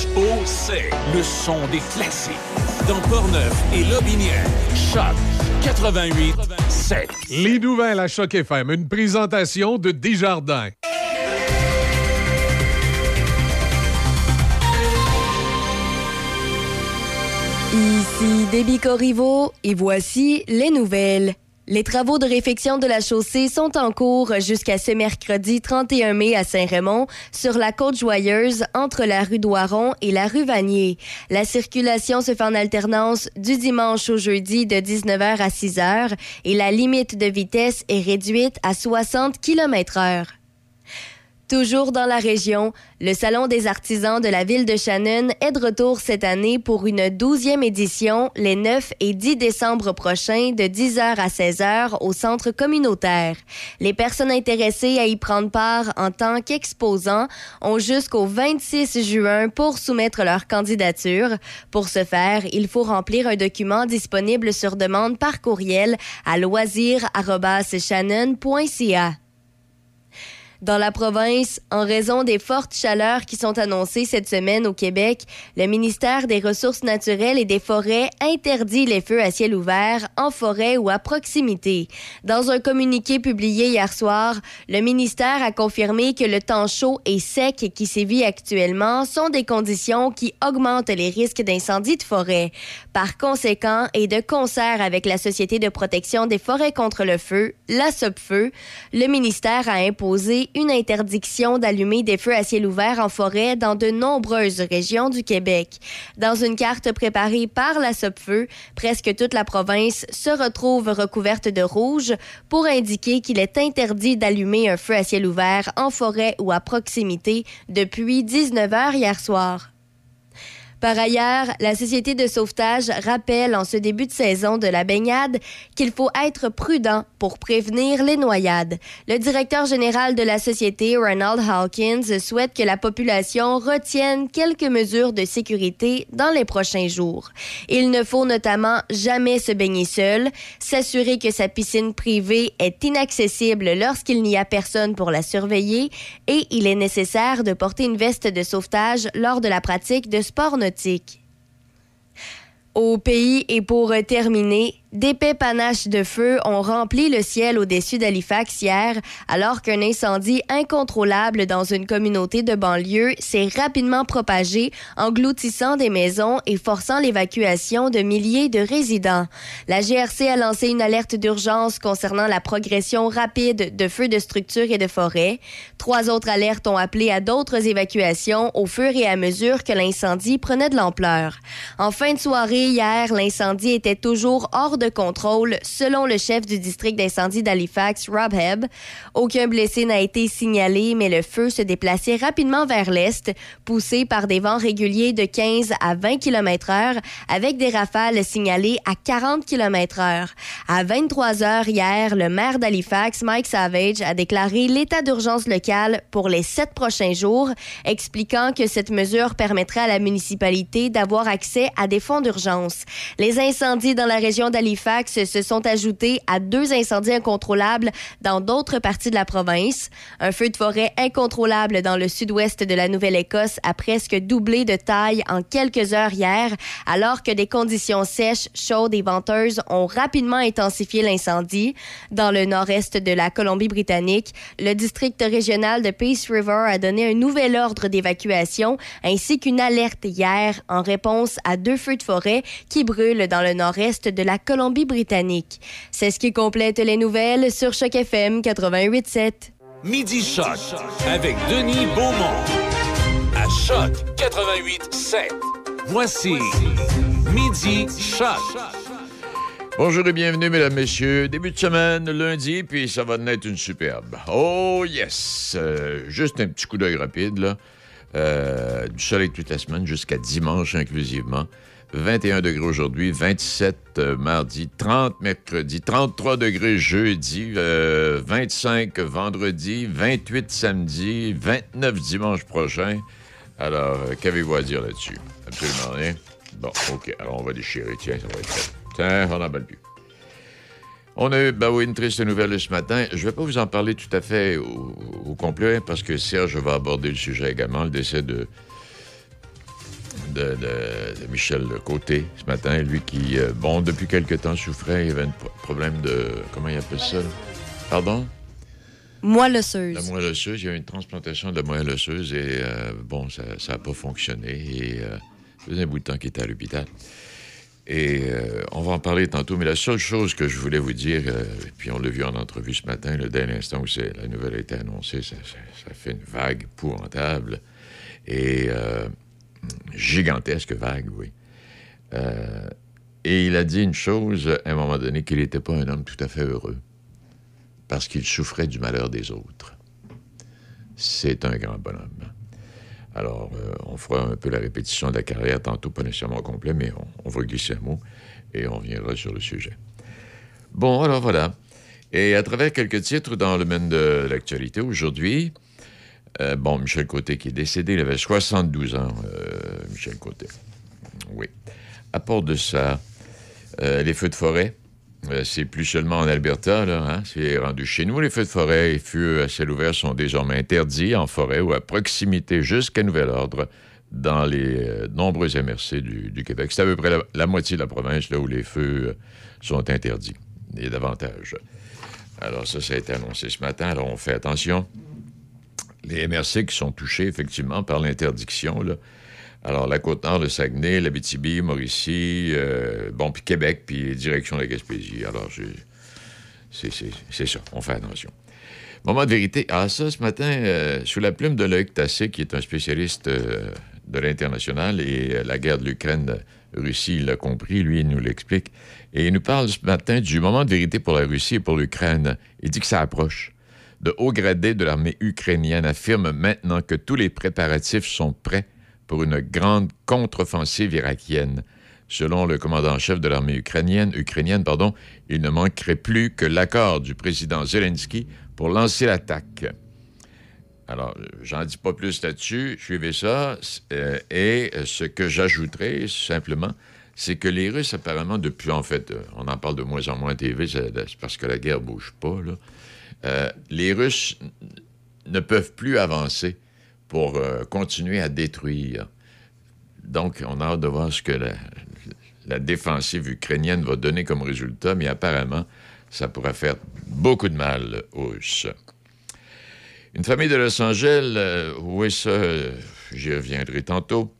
CHOC, le son des classiques. Dans Portneuf et Lotbinière, Choc 88.7. Les nouvelles à Choc FM, une présentation de Desjardins. Ici Debbie Corriveau et voici les nouvelles. Les travaux de réfection de la chaussée sont en cours jusqu'à ce mercredi 31 mai à Saint-Raymond, sur la Côte-Joyeuse, entre la rue Doiron et la rue Vanier. La circulation se fait en alternance du dimanche au jeudi de 19h à 6h et la limite de vitesse est réduite à 60 km/h. Toujours dans la région, le Salon des artisans de la ville de Shannon est de retour cette année pour une 12e édition les 9 et 10 décembre prochains de 10h à 16h au centre communautaire. Les personnes intéressées à y prendre part en tant qu'exposants ont jusqu'au 26 juin pour soumettre leur candidature. Pour ce faire, il faut remplir un document disponible sur demande par courriel à loisirs@shannon.ca. Dans la province, en raison des fortes chaleurs qui sont annoncées cette semaine au Québec, le ministère des Ressources naturelles et des Forêts interdit les feux à ciel ouvert en forêt ou à proximité. Dans un communiqué publié hier soir, le ministère a confirmé que le temps chaud et sec qui sévit actuellement sont des conditions qui augmentent les risques d'incendie de forêt. Par conséquent, et de concert avec la Société de protection des forêts contre le feu, la SOPFEU, le ministère a imposé une interdiction d'allumer des feux à ciel ouvert en forêt dans de nombreuses régions du Québec. Dans une carte préparée par la SOPFEU, presque toute la province se retrouve recouverte de rouge pour indiquer qu'il est interdit d'allumer un feu à ciel ouvert en forêt ou à proximité depuis 19h hier soir. Par ailleurs, la Société de sauvetage rappelle en ce début de saison de la baignade qu'il faut être prudent pour prévenir les noyades. Le directeur général de la Société, Ronald Hawkins, souhaite que la population retienne quelques mesures de sécurité dans les prochains jours. Il ne faut notamment jamais se baigner seul, s'assurer que sa piscine privée est inaccessible lorsqu'il n'y a personne pour la surveiller et il est nécessaire de porter une veste de sauvetage lors de la pratique de sport nautique. Au pays et pour terminer, d'épais panaches de feu ont rempli le ciel au-dessus d'Halifax hier, alors qu'un incendie incontrôlable dans une communauté de banlieue s'est rapidement propagé, engloutissant des maisons et forçant l'évacuation de milliers de résidents. La GRC a lancé une alerte d'urgence concernant la progression rapide de feux de structures et de forêts. 3 autres alertes ont appelé à d'autres évacuations au fur et à mesure que l'incendie prenait de l'ampleur. En fin de soirée, hier, l'incendie était toujours hors de contrôle, selon le chef du district d'incendie d'Halifax, Rob Hebb. Aucun blessé n'a été signalé, mais le feu se déplaçait rapidement vers l'est, poussé par des vents réguliers de 15 à 20 km/h, avec des rafales signalées à 40 km/h. À 23h hier, le maire d'Halifax, Mike Savage, a déclaré l'état d'urgence local pour les 7 prochains jours, expliquant que cette mesure permettrait à la municipalité d'avoir accès à des fonds d'urgence. Les incendies dans la région d'Halifax se sont ajoutés à 2 incendies incontrôlables dans d'autres parties de la province. Un feu de forêt incontrôlable dans le sud-ouest de la Nouvelle-Écosse a presque doublé de taille en quelques heures hier, alors que des conditions sèches, chaudes et venteuses ont rapidement intensifié l'incendie. Dans le nord-est de la Colombie-Britannique, le district régional de Peace River a donné un nouvel ordre d'évacuation ainsi qu'une alerte hier en réponse à 2 feux de forêt qui brûle dans le nord-est de la Colombie-Britannique. C'est ce qui complète les nouvelles sur Choc FM 88.7. Midi Choc avec Denis Beaumont à Choc 88.7. Voici Midi Choc. Bonjour et bienvenue, mesdames, messieurs. Début de semaine, lundi, puis ça va naître une superbe. Oh yes! Juste un petit coup d'œil rapide, là. Du soleil toute la semaine jusqu'à dimanche inclusivement. 21 degrés aujourd'hui, 27 mardi, 30 mercredi, 33 degrés jeudi, 25 vendredi, 28 samedi, 29 dimanche prochain. Alors, qu'avez-vous à dire là-dessus? Absolument rien. Bon, OK. Alors, on va déchirer. Tiens, ça va être fait. Tiens, on n'emballe plus. On a eu, une triste nouvelle ce matin. Je ne vais pas vous en parler tout à fait au complet parce que Serge va aborder le sujet également, le décès de de Michel Côté ce matin. Lui qui, bon, depuis quelque temps, souffrait. Il avait un problème de... Comment il appelle ça? Pardon? Moelle osseuse. La moelle osseuse. Il y a eu une transplantation de la moelle osseuse et, bon, ça n'a pas fonctionné. Et ça faisait un bout de temps qu'il était à l'hôpital. Et on va en parler tantôt, mais la seule chose que je voulais vous dire, et puis on l'a vu en entrevue ce matin, là, dès l'instant où la nouvelle a été annoncée, ça fait une vague épouvantable et gigantesque vague, oui. Et il a dit une chose, à un moment donné, qu'il n'était pas un homme tout à fait heureux, parce qu'il souffrait du malheur des autres. C'est un grand bonhomme. Alors, on fera un peu la répétition de la carrière, tantôt pas nécessairement complet, mais on va glisser un mot et on reviendra sur le sujet. Bon, alors voilà. Et à travers quelques titres dans le domaine de l'actualité aujourd'hui, bon, Michel Côté qui est décédé, il avait 72 ans, Michel Côté. Oui. À part de ça, les feux de forêt, c'est plus seulement en Alberta, là, hein? C'est rendu chez nous. Les feux de forêt et feux à ciel ouvert sont désormais interdits en forêt ou à proximité jusqu'à nouvel ordre dans les nombreuses MRC du Québec. C'est à peu près la moitié de la province là, où les feux sont interdits et davantage. Alors ça a été annoncé ce matin. Alors on fait attention. Les MRC qui sont touchés effectivement par l'interdiction, là. Alors, la Côte-Nord, le Saguenay, l'Abitibi, Mauricie, bon, puis Québec, puis direction de la Gaspésie. Alors, c'est ça. On fait attention. Moment de vérité. Ah, ça, ce matin, sous la plume de Loïc Tassé, qui est un spécialiste de l'international, et la guerre de l'Ukraine-Russie, il l'a compris, lui, il nous l'explique. Et il nous parle ce matin du moment de vérité pour la Russie et pour l'Ukraine. Il dit que ça approche. De hauts gradés de l'armée ukrainienne affirment maintenant que tous les préparatifs sont prêts pour une grande contre-offensive irakienne. Selon le commandant-chef de l'armée ukrainienne, il ne manquerait plus que l'accord du président Zelensky pour lancer l'attaque. Alors, j'en dis pas plus là-dessus, suivez ça. Et ce que j'ajouterai, simplement, c'est que les Russes, apparemment, depuis, en fait, on en parle de moins en moins à TV, c'est parce que la guerre bouge pas, là. Les Russes ne peuvent plus avancer pour continuer à détruire. Donc, on a hâte de voir ce que la défensive ukrainienne va donner comme résultat, mais apparemment, ça pourrait faire beaucoup de mal aux Russes. Une famille de Los Angeles, oui, ça, j'y reviendrai tantôt.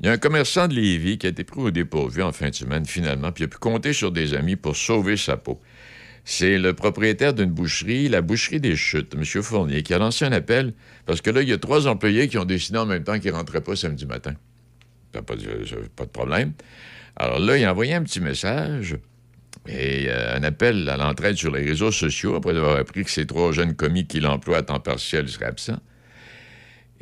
Il y a un commerçant de Lévis qui a été pris au dépourvu en fin de semaine, finalement, puis il a pu compter sur des amis pour sauver sa peau. C'est le propriétaire d'une boucherie, la Boucherie des Chutes, M. Fournier, qui a lancé un appel parce que là, il y a 3 employés qui ont décidé en même temps qu'ils ne rentraient pas samedi matin. Pas de problème. Alors là, il a envoyé un petit message et un appel à l'entraide sur les réseaux sociaux après avoir appris que ces 3 jeunes commis qui l'emploient à temps partiel seraient absents.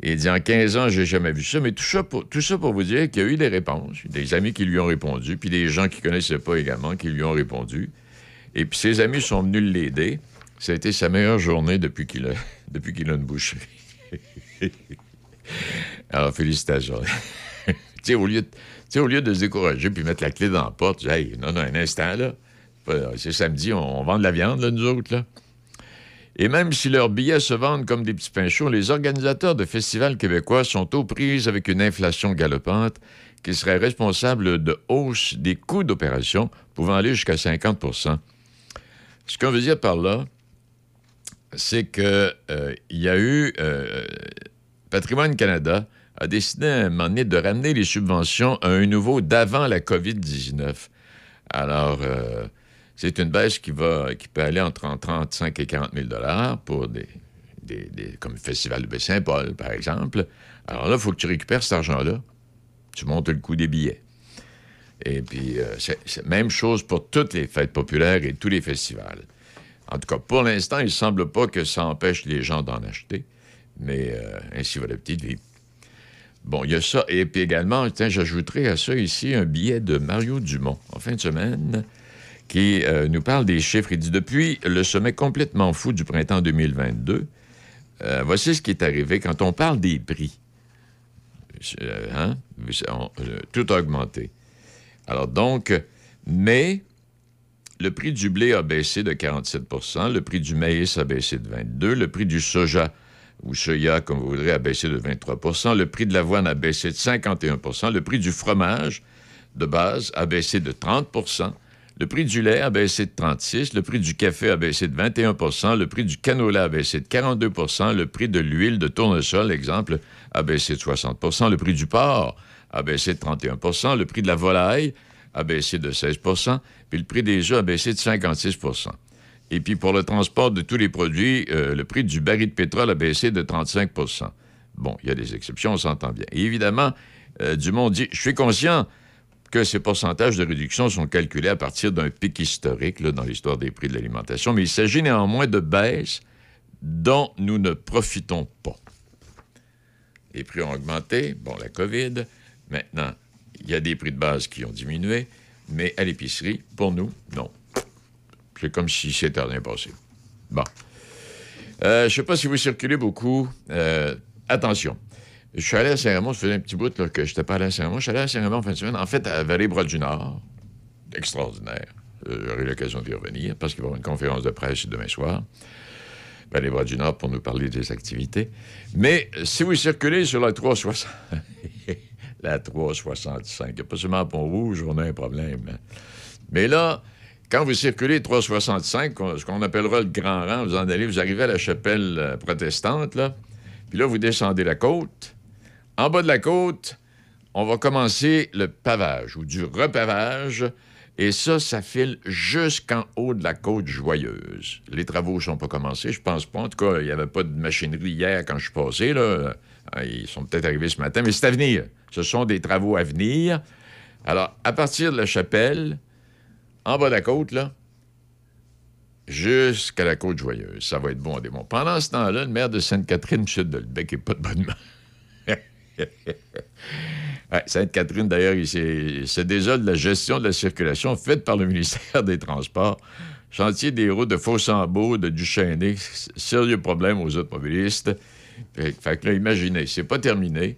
Il dit « En 15 ans, j'ai jamais vu ça. » Mais tout ça pour vous dire qu'il y a eu des réponses, des amis qui lui ont répondu, puis des gens qui ne connaissaient pas également qui lui ont répondu. Et puis ses amis sont venus l'aider. Ça a été sa meilleure journée depuis qu'il a une boucherie. Alors, félicitations. Au lieu de se décourager puis mettre la clé dans la porte, « Hey, non, un instant, là. C'est samedi, on vend de la viande, là, nous autres, là. » Et même si leurs billets se vendent comme des petits pains chauds, les organisateurs de festivals québécois sont aux prises avec une inflation galopante qui serait responsable de hausse des coûts d'opération pouvant aller jusqu'à 50 %. Ce qu'on veut dire par là, c'est que il y a eu... Patrimoine Canada a décidé à un moment donné de ramener les subventions à un niveau d'avant la COVID-19. Alors, c'est une baisse qui peut aller entre 35 et 40 000 $ pour comme le Festival de Baie-Saint-Paul, par exemple. Alors là, il faut que tu récupères cet argent-là. Tu montes le coût des billets. Et puis, c'est la même chose pour toutes les fêtes populaires et tous les festivals. En tout cas, pour l'instant, il ne semble pas que ça empêche les gens d'en acheter, mais ainsi va la petite vie. Bon, il y a ça. Et puis également, tiens, j'ajouterai à ça ici un billet de Mario Dumont, en fin de semaine, qui nous parle des chiffres. Il dit « Depuis le sommet complètement fou du printemps 2022, voici ce qui est arrivé quand on parle des prix. » Hein? Tout a augmenté. Alors donc, mais le prix du blé a baissé de 47 %, le prix du maïs a baissé de 22 %, le prix du soja ou soya, comme vous voudrez, a baissé de 23 %. Le prix de l'avoine a baissé de 51 %. Le prix du fromage de base a baissé de 30 %. Le prix du lait a baissé de 36 %. Le prix du café a baissé de 21 %. Le prix du canola a baissé de 42 %. Le prix de l'huile de tournesol, exemple, a baissé de 60 %. Le prix du porc a baissé de 31 %. Le prix de la volaille a baissé de 16 %. Puis le prix des œufs a baissé de 56 %. Et puis pour le transport de tous les produits, le prix du baril de pétrole a baissé de 35 %. Bon, il y a des exceptions, on s'entend bien. Et évidemment, Dumont dit, je suis conscient que ces pourcentages de réduction sont calculés à partir d'un pic historique là, dans l'histoire des prix de l'alimentation, mais il s'agit néanmoins de baisses dont nous ne profitons pas. Les prix ont augmenté, bon, la COVID. Maintenant, il y a des prix de base qui ont diminué, mais à l'épicerie, pour nous, non. C'est comme si c'était rien passé. Bon. Je ne sais pas si vous circulez beaucoup. Attention. Je suis allé à Saint-Raymond. Je faisais un petit bout là, que je n'étais pas allé à Saint-Raymond. Je suis allé à Saint-Raymond en fin de semaine. En fait, à Vallée Bras-du-Nord. Extraordinaire. J'aurai l'occasion d'y revenir parce qu'il va y avoir une conférence de presse demain soir. Vallée Bras-du-Nord pour nous parler des activités. Mais si vous circulez sur la 360... la 365. Il n'y a pas seulement à Pont-Rouge, on a un problème. Hein. Mais là... Quand vous circulez 365, ce qu'on appellera le Grand Rang, vous en allez, vous arrivez à la chapelle protestante, là, puis là, vous descendez la côte. En bas de la côte, on va commencer le pavage ou du repavage, et ça file jusqu'en haut de la côte Joyeuse. Les travaux ne sont pas commencés, je pense pas. En tout cas, il n'y avait pas de machinerie hier quand je suis passé, là. Ils sont peut-être arrivés ce matin, mais c'est à venir. Ce sont des travaux à venir. Alors, à partir de la chapelle... En bas de la côte, là, jusqu'à la côte Joyeuse. Ça va être bon à des monts. Pendant ce temps-là, le maire de Sainte-Catherine, M. Delbecq, n'est pas de bonne main. Ouais, Sainte-Catherine, d'ailleurs, il se désole de la gestion de la circulation faite par le ministère des Transports. Chantier des routes de Fossambeau, de Duchesnay. Sérieux problème aux automobilistes. Fait que là, imaginez, c'est pas terminé.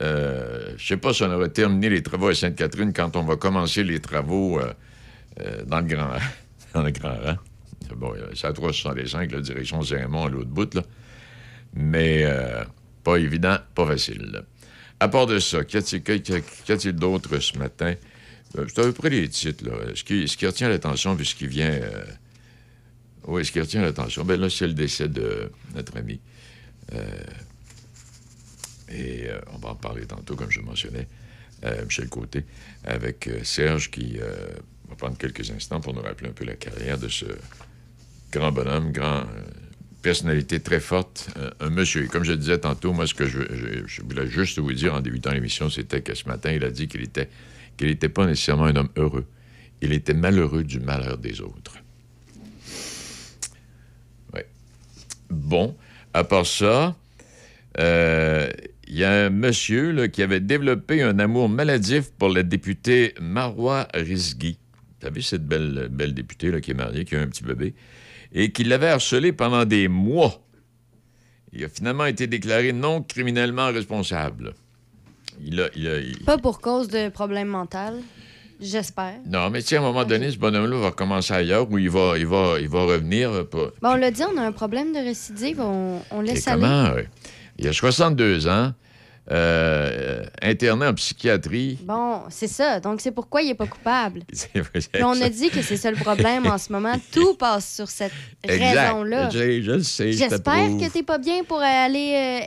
Je sais pas si on aurait terminé les travaux à Sainte-Catherine quand on va commencer les travaux... Dans le Grand Rang. Bon, c'est à 365, la direction Saint-Raymond à l'autre bout, là. Mais pas évident, pas facile. Là. À part de ça, qu'y a-t-il d'autre ce matin? C'est à peu près les titres, là. Ce qui retient l'attention, puis ce qui vient... Oui, ce qui retient l'attention, bien là, c'est le décès de notre ami. On va en parler tantôt, comme je mentionnais, Michel Côté, avec Serge qui... On va prendre quelques instants pour nous rappeler un peu la carrière de ce grand bonhomme, personnalité très forte, un monsieur. Et comme je le disais tantôt, moi, ce que je voulais juste vous dire en débutant l'émission, c'était que ce matin, il a dit qu'il n'était pas nécessairement un homme heureux. Il était malheureux du malheur des autres. Oui. Bon, à part ça... Il y a un monsieur là, qui avait développé un amour maladif pour la députée Marois Rizgui. Vous savez, cette belle députée là, qui est mariée, qui a un petit bébé, et qui l'avait harcelée pendant des mois. Il a finalement été déclaré non criminellement responsable. Pas pour cause de problème mental, j'espère. Non, mais tiens, à un moment donné, ce bonhomme-là va recommencer ailleurs ou il va revenir. Pour... Bon, on l'a dit, on a un problème de récidive, on laisse aller. Comment, oui. Il a 62 ans, interné en psychiatrie. Bon, c'est ça. Donc, c'est pourquoi il n'est pas coupable. Puis on a dit que c'est ça le problème en ce moment. Tout passe sur cette raison-là. Je le sais. J'espère que tu n'es pas bien pour aller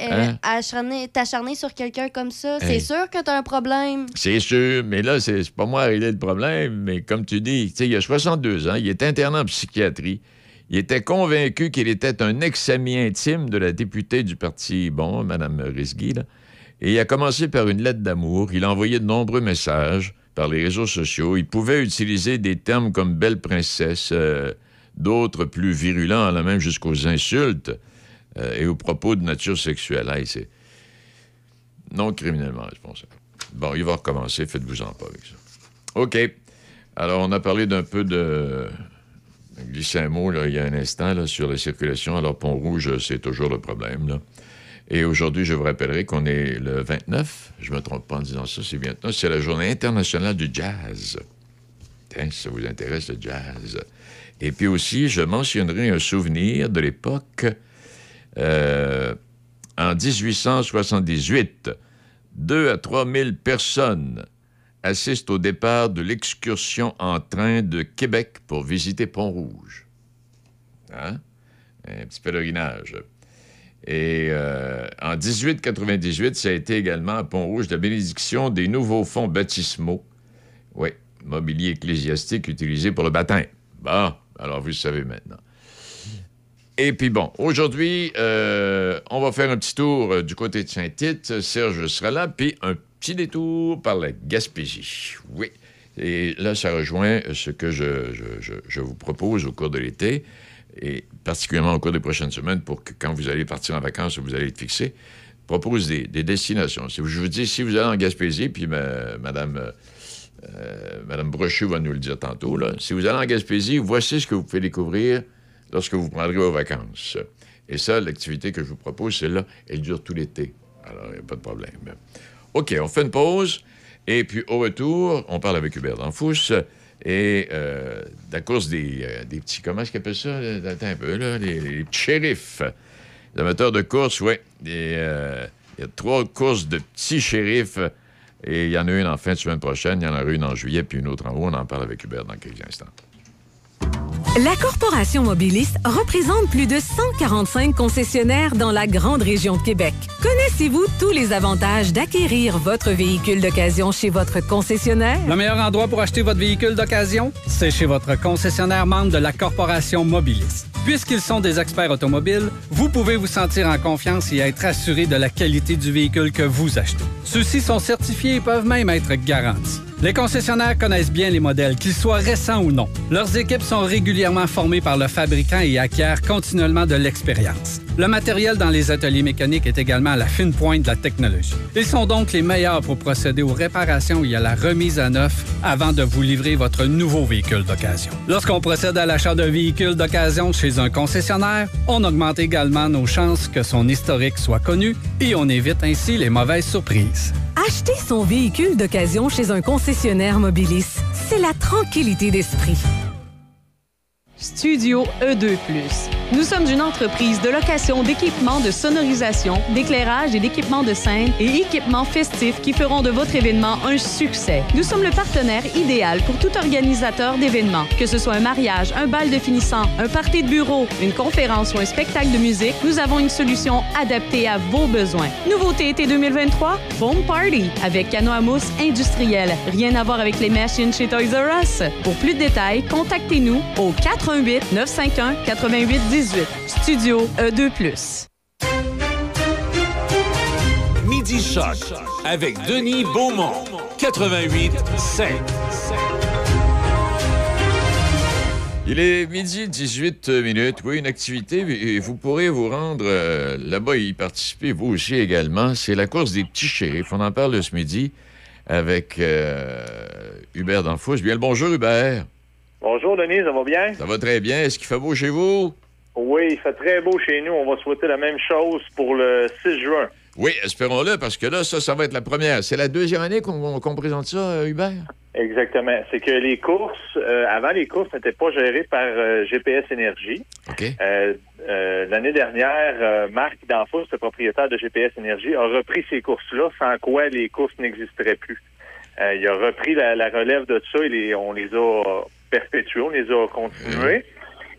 t'acharner sur quelqu'un comme ça. Hein? C'est sûr que tu as un problème. C'est sûr. Mais là, c'est pas moi à régler le problème. Mais comme tu dis, il a 62 ans, il est interné en psychiatrie. Il était convaincu qu'il était un ex-ami intime de la députée du parti, bon, Mme Rizgui, là. Et il a commencé par une lettre d'amour. Il a envoyé de nombreux messages par les réseaux sociaux. Il pouvait utiliser des termes comme « belle princesse », d'autres plus virulents, allant même jusqu'aux insultes et aux propos de nature sexuelle. Là, c'est non criminellement responsable. Bon, il va recommencer. Faites-vous-en pas avec ça. OK. Alors, on a parlé d'un peu de... Glissez un mot, là, il y a un instant, là, sur la circulation. Alors, Pont-Rouge, c'est toujours le problème, là. Et aujourd'hui, je vous rappellerai qu'on est le 29. Je ne me trompe pas en disant ça, c'est bien. C'est la journée internationale du jazz. Tiens, si ça vous intéresse, le jazz. Et puis aussi, je mentionnerai un souvenir de l'époque en 1878. 2 à 3 000 personnes assistent au départ de l'excursion en train de Québec pour visiter Pont-Rouge. Hein? Un petit pèlerinage. Et en 1898, ça a été également à Pont-Rouge la bénédiction des nouveaux fonts baptismaux. Oui, mobilier ecclésiastique utilisé pour le baptême. Bon, alors vous le savez maintenant. Et puis bon, aujourd'hui, on va faire un petit tour du côté de Saint-Tite. Serge sera là, puis un petit détour par la Gaspésie. Oui, et là, ça rejoint ce que je vous propose au cours de l'été, et particulièrement au cours des prochaines semaines, pour que quand vous allez partir en vacances ou vous allez être fixé, propose des destinations. Si je vous dis, si vous allez en Gaspésie, puis Madame Brochu va nous le dire tantôt, là, si vous allez en Gaspésie, voici ce que vous pouvez découvrir lorsque vous prendrez vos vacances. Et ça, l'activité que je vous propose, celle-là, elle dure tout l'été. Alors, il n'y a pas de problème. OK, on fait une pause. Et puis, au retour, on parle avec Hubert Danfous. Et de la course des petits... Comment est-ce qu'ils appellent ça? Attends un peu, là. Les petits shérifs. Les amateurs de course, oui. Il y a 3 courses de petits shérifs. Et il y en a une en fin de semaine prochaine. Il y en aura une en juillet, puis une autre en août. On en parle avec Hubert dans quelques instants. La Corporation Mobiliste représente plus de 145 concessionnaires dans la grande région de Québec. Connaissez-vous tous les avantages d'acquérir votre véhicule d'occasion chez votre concessionnaire? Le meilleur endroit pour acheter votre véhicule d'occasion, c'est chez votre concessionnaire membre de la Corporation Mobiliste. Puisqu'ils sont des experts automobiles, vous pouvez vous sentir en confiance et être assuré de la qualité du véhicule que vous achetez. Ceux-ci sont certifiés et peuvent même être garantis. Les concessionnaires connaissent bien les modèles, qu'ils soient récents ou non. Leurs équipes sont régulièrement formées par le fabricant et acquièrent continuellement de l'expérience. Le matériel dans les ateliers mécaniques est également à la fine pointe de la technologie. Ils sont donc les meilleurs pour procéder aux réparations et à la remise à neuf avant de vous livrer votre nouveau véhicule d'occasion. Lorsqu'on procède à l'achat d'un véhicule d'occasion chez un concessionnaire, on augmente également nos chances que son historique soit connu et on évite ainsi les mauvaises surprises. Acheter son véhicule d'occasion chez un concessionnaire Mobilis, c'est la tranquillité d'esprit. Studio E2+. Nous sommes une entreprise de location d'équipements de sonorisation, d'éclairage et d'équipements de scène et équipements festifs qui feront de votre événement un succès. Nous sommes le partenaire idéal pour tout organisateur d'événements. Que ce soit un mariage, un bal de finissant, un party de bureau, une conférence ou un spectacle de musique, nous avons une solution adaptée à vos besoins. Nouveauté été 2023, Foam Party, avec canot à mousse industriel. Rien à voir avec les machines chez Toys R Us. Pour plus de détails, contactez-nous au 418-951-8818. Studio E2+. Midi Choc avec Denis Beaumont. 88.7. Il est midi 18 minutes. Oui, une activité. Et vous pourrez vous rendre là-bas et y participer, vous aussi également. C'est la course des petits shérifs. On en parle ce midi avec Hubert Danfous. Bien le bonjour, Hubert. Bonjour, Denis, ça va bien? Ça va très bien. Est-ce qu'il fait beau chez vous? Oui, il fait très beau chez nous. On va souhaiter la même chose pour le 6 juin. Oui, espérons-le, parce que là, ça va être la première. C'est la deuxième année qu'on présente ça, Hubert? Exactement. C'est que les courses, avant, les courses n'étaient pas gérées par GPS Énergie. OK. L'année dernière, Marc Danfous, le propriétaire de GPS Énergie, a repris ces courses-là, sans quoi les courses n'existeraient plus. Il a repris la relève de ça et on les a perpétués, on les a continués.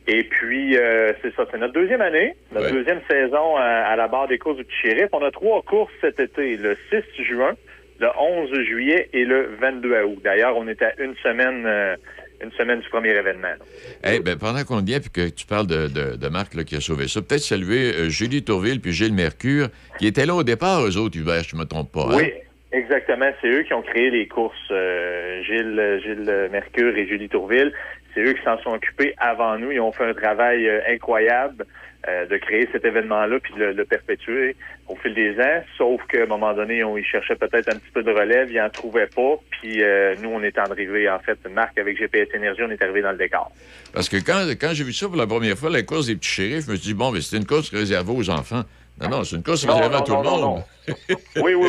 Et puis, c'est ça, c'est notre deuxième année, deuxième saison à la barre des courses du Petit Shérif. On a 3 courses cet été, le 6 juin, le 11 juillet et le 22 août. D'ailleurs, on est à une semaine du premier événement. Eh bien, pendant qu'on vient, puis que tu parles de Marc là, qui a sauvé ça, peut-être saluer Julie Tourville puis Gilles Mercure, qui étaient là au départ, eux autres, Hubert, je ne me trompe pas. Hein? Oui. Exactement, c'est eux qui ont créé les courses, Gilles Mercure et Julie Tourville. C'est eux qui s'en sont occupés avant nous. Ils ont fait un travail incroyable de créer cet événement-là puis de le perpétuer au fil des ans. Sauf qu'à un moment donné, ils cherchaient peut-être un petit peu de relève, ils n'en trouvaient pas. Puis nous, on est arrivés, en fait, Marc, avec GPS Énergie, on est arrivé dans le décor. Parce que quand j'ai vu ça pour la première fois, la course des petits shérifs, je me suis dit, bon, mais c'était une course réservée aux enfants. Non, c'est une course réservée à tout le monde.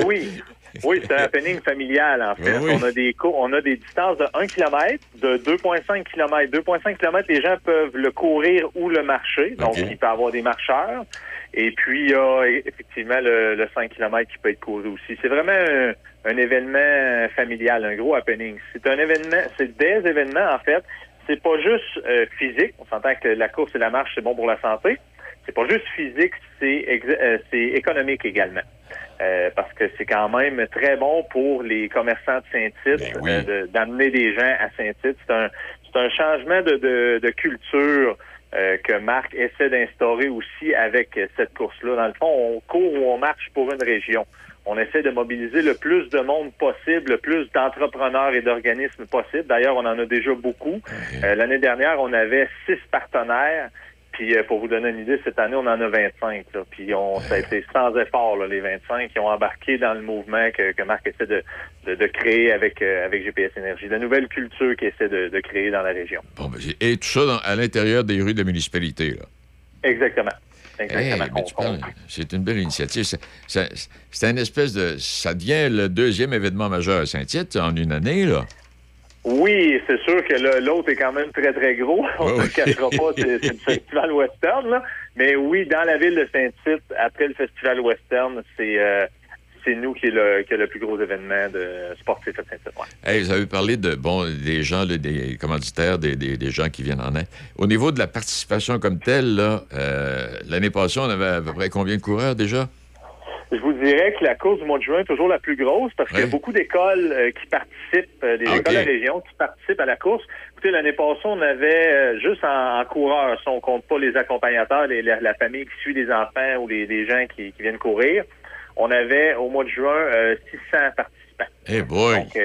Oui. Oui, c'est un happening familial, en fait. Oui. On a des cours, on a des distances de 1 km, de 2,5 km. 2,5 km, les gens peuvent le courir ou le marcher. Donc, il peut y avoir des marcheurs. Et puis, il y a effectivement le 5 km qui peut être couru aussi. C'est vraiment un événement familial, un gros happening. C'est un événement, c'est des événements, en fait. C'est pas juste physique. On s'entend que la course et la marche, c'est bon pour la santé. C'est pas juste physique, c'est économique également. Parce que c'est quand même très bon pour les commerçants de Saint-Tite, d'amener des gens à Saint-Tite. C'est un changement de culture que Marc essaie d'instaurer aussi avec cette course-là. Dans le fond, on court ou on marche pour une région. On essaie de mobiliser le plus de monde possible, le plus d'entrepreneurs et d'organismes possible. D'ailleurs, on en a déjà beaucoup. L'année dernière, on avait 6 partenaires. Puis, pour vous donner une idée, cette année, on en a 25. Là. Puis, ça a été sans effort, là, les 25 qui ont embarqué dans le mouvement que Marc essaie de créer avec GPS Énergie. La nouvelle culture qu'il essaie de créer dans la région. Bon, ben, et tout ça à l'intérieur des rues de la municipalité. Là. Exactement. Exactement. Hey, c'est une belle initiative. C'est une espèce de... Ça devient le deuxième événement majeur à Saint-Tite en une année, là. Oui, c'est sûr que l'autre est quand même très, très gros. On ne le cachera pas, c'est le Festival Western, là. Mais oui, dans la ville de Saint-Tite, après le Festival Western, c'est nous qui est le plus gros événement de sportif à Saint-Tite. Ouais. Hey, vous avez parlé des gens, des commanditaires, des gens qui viennent en aide. Au niveau de la participation comme telle, là, l'année passée, on avait à peu près combien de coureurs déjà? Je vous dirais que la course du mois de juin est toujours la plus grosse parce qu'il y a beaucoup d'écoles qui participent, écoles de la région qui participent à la course. Écoutez, l'année passée, on avait juste en coureurs, si on compte pas les accompagnateurs, la famille qui suit les enfants ou les gens qui viennent courir, on avait au mois de juin 600 participants. Hey boy! Donc,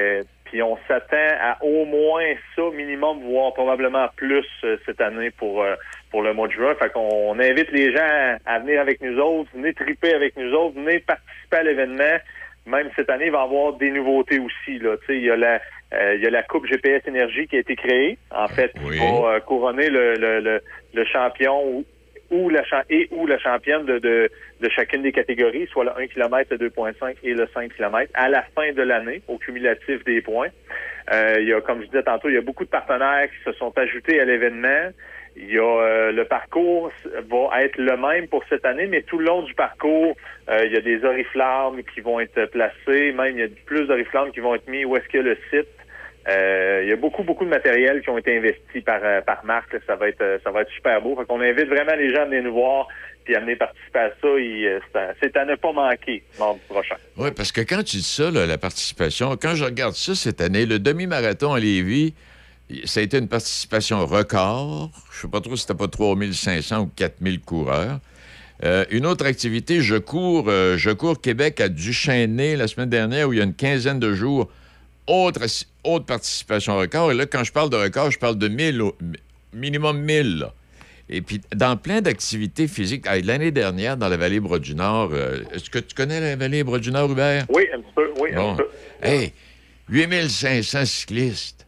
puis on s'attend à au moins ça, minimum, voire probablement plus cette année pour le mois de juin. Fait qu'on invite les gens à venir avec nous autres, venez triper avec nous autres, venez participer à l'événement. Même cette année, il va y avoir des nouveautés aussi. Là. Il y a la Coupe GPS Énergie qui a été créée, en fait, pour couronner le champion ou la championne de chacune des catégories, soit le 1 km, le 2,5 et le 5 km, à la fin de l'année, au cumulatif des points. Il y a, comme je disais tantôt, il y a beaucoup de partenaires qui se sont ajoutés à l'événement. Il y a le parcours va être le même pour cette année, mais tout le long du parcours, il y a des oriflammes qui vont être placés, même il y a plus d'oriflammes qui vont être mis où est-ce qu'il y a le site. Il y a beaucoup, beaucoup de matériel qui ont été investis par Marc. Ça va être super beau. Fait qu'on invite vraiment les gens à venir nous voir puis à venir participer à ça. C'est à ne pas manquer mardi prochain. Oui, parce que quand tu dis ça, là, la participation, quand je regarde ça cette année, le demi-marathon à Lévis, ça a été une participation record. Je sais pas trop si c'était pas 3500 ou 4000 coureurs. Une autre activité, je cours Québec à Duchesnay la semaine dernière où il y a une quinzaine de jours. Autre participation record. Et là, quand je parle de record, je parle de 1000, minimum 1000. Là. Et puis, dans plein d'activités physiques. L'année dernière, dans la Vallée Bras-du-Nord, est-ce que tu connais la Vallée Bras-du-Nord, Hubert? Oui, un petit peu. Oui, bon. Un petit peu. Hey, 8500 cyclistes.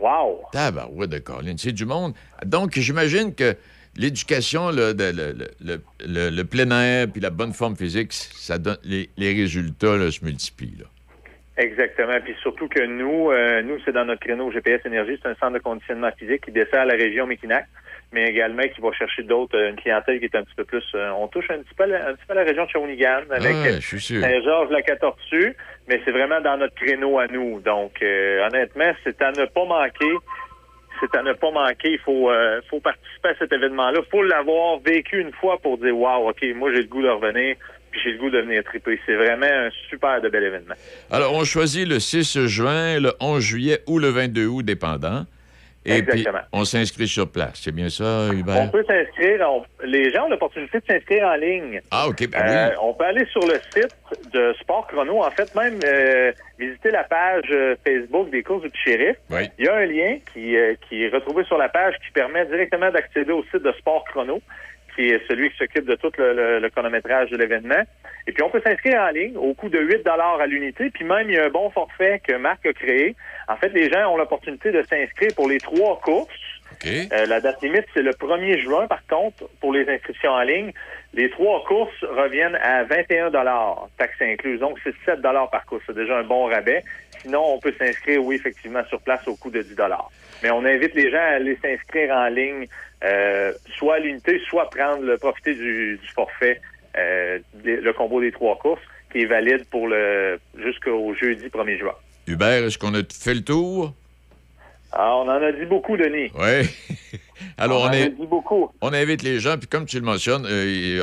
Wow! Tabarouette de Colline, c'est du monde. Donc, j'imagine que l'éducation, le plein air puis la bonne forme physique, ça donne les résultats là, se multiplient, là. Exactement. Puis surtout que nous, c'est dans notre créneau GPS Énergie, c'est un centre de conditionnement physique qui dessert la région Mekinac, mais également qui va chercher d'autres, une clientèle qui est un petit peu plus... on touche un petit peu à la région de Shawinigan avec Saint-Georges, la Catortue, mais c'est vraiment dans notre créneau à nous. Donc, honnêtement, c'est à ne pas manquer. C'est à ne pas manquer. Il faut participer à cet événement-là. Il faut l'avoir vécu une fois pour dire « Wow, OK, moi, j'ai le goût de revenir. » Puis j'ai le goût de venir triper. C'est vraiment un super de bel événement. Alors, on choisit le 6 juin, le 11 juillet ou le 22 août, dépendant. Et exactement. Puis, on s'inscrit sur place. C'est bien ça, Hubert? On peut s'inscrire. Les gens ont l'opportunité de s'inscrire en ligne. Ah, OK. Ben oui. On peut aller sur le site de Sport Chrono. En fait, même visiter la page Facebook des courses du Petit Shérif. Oui. Il y a un lien qui est retrouvé sur la page qui permet directement d'accéder au site de Sport Chrono, qui est celui qui s'occupe de tout le chronométrage de l'événement. Et puis, on peut s'inscrire en ligne au coût de 8 $ à l'unité. Puis même, il y a un bon forfait que Marc a créé. En fait, les gens ont l'opportunité de s'inscrire pour les 3 courses. Okay. La date limite, c'est le 1er juin, par contre, pour les inscriptions en ligne. Les trois courses reviennent à 21 $, taxes incluses. Donc, c'est 7 $ par course. C'est déjà un bon rabais. Sinon, on peut s'inscrire, oui, effectivement, sur place au coût de 10 $. Mais on invite les gens à aller s'inscrire en ligne, soit à l'unité, soit profiter du forfait, le combo des trois courses, qui est valide pour jusqu'au jeudi 1er juin. Hubert, est-ce qu'on a fait le tour? Ah, on en a dit beaucoup, Denis. Oui. Alors, on invite les gens, puis comme tu le mentionnes,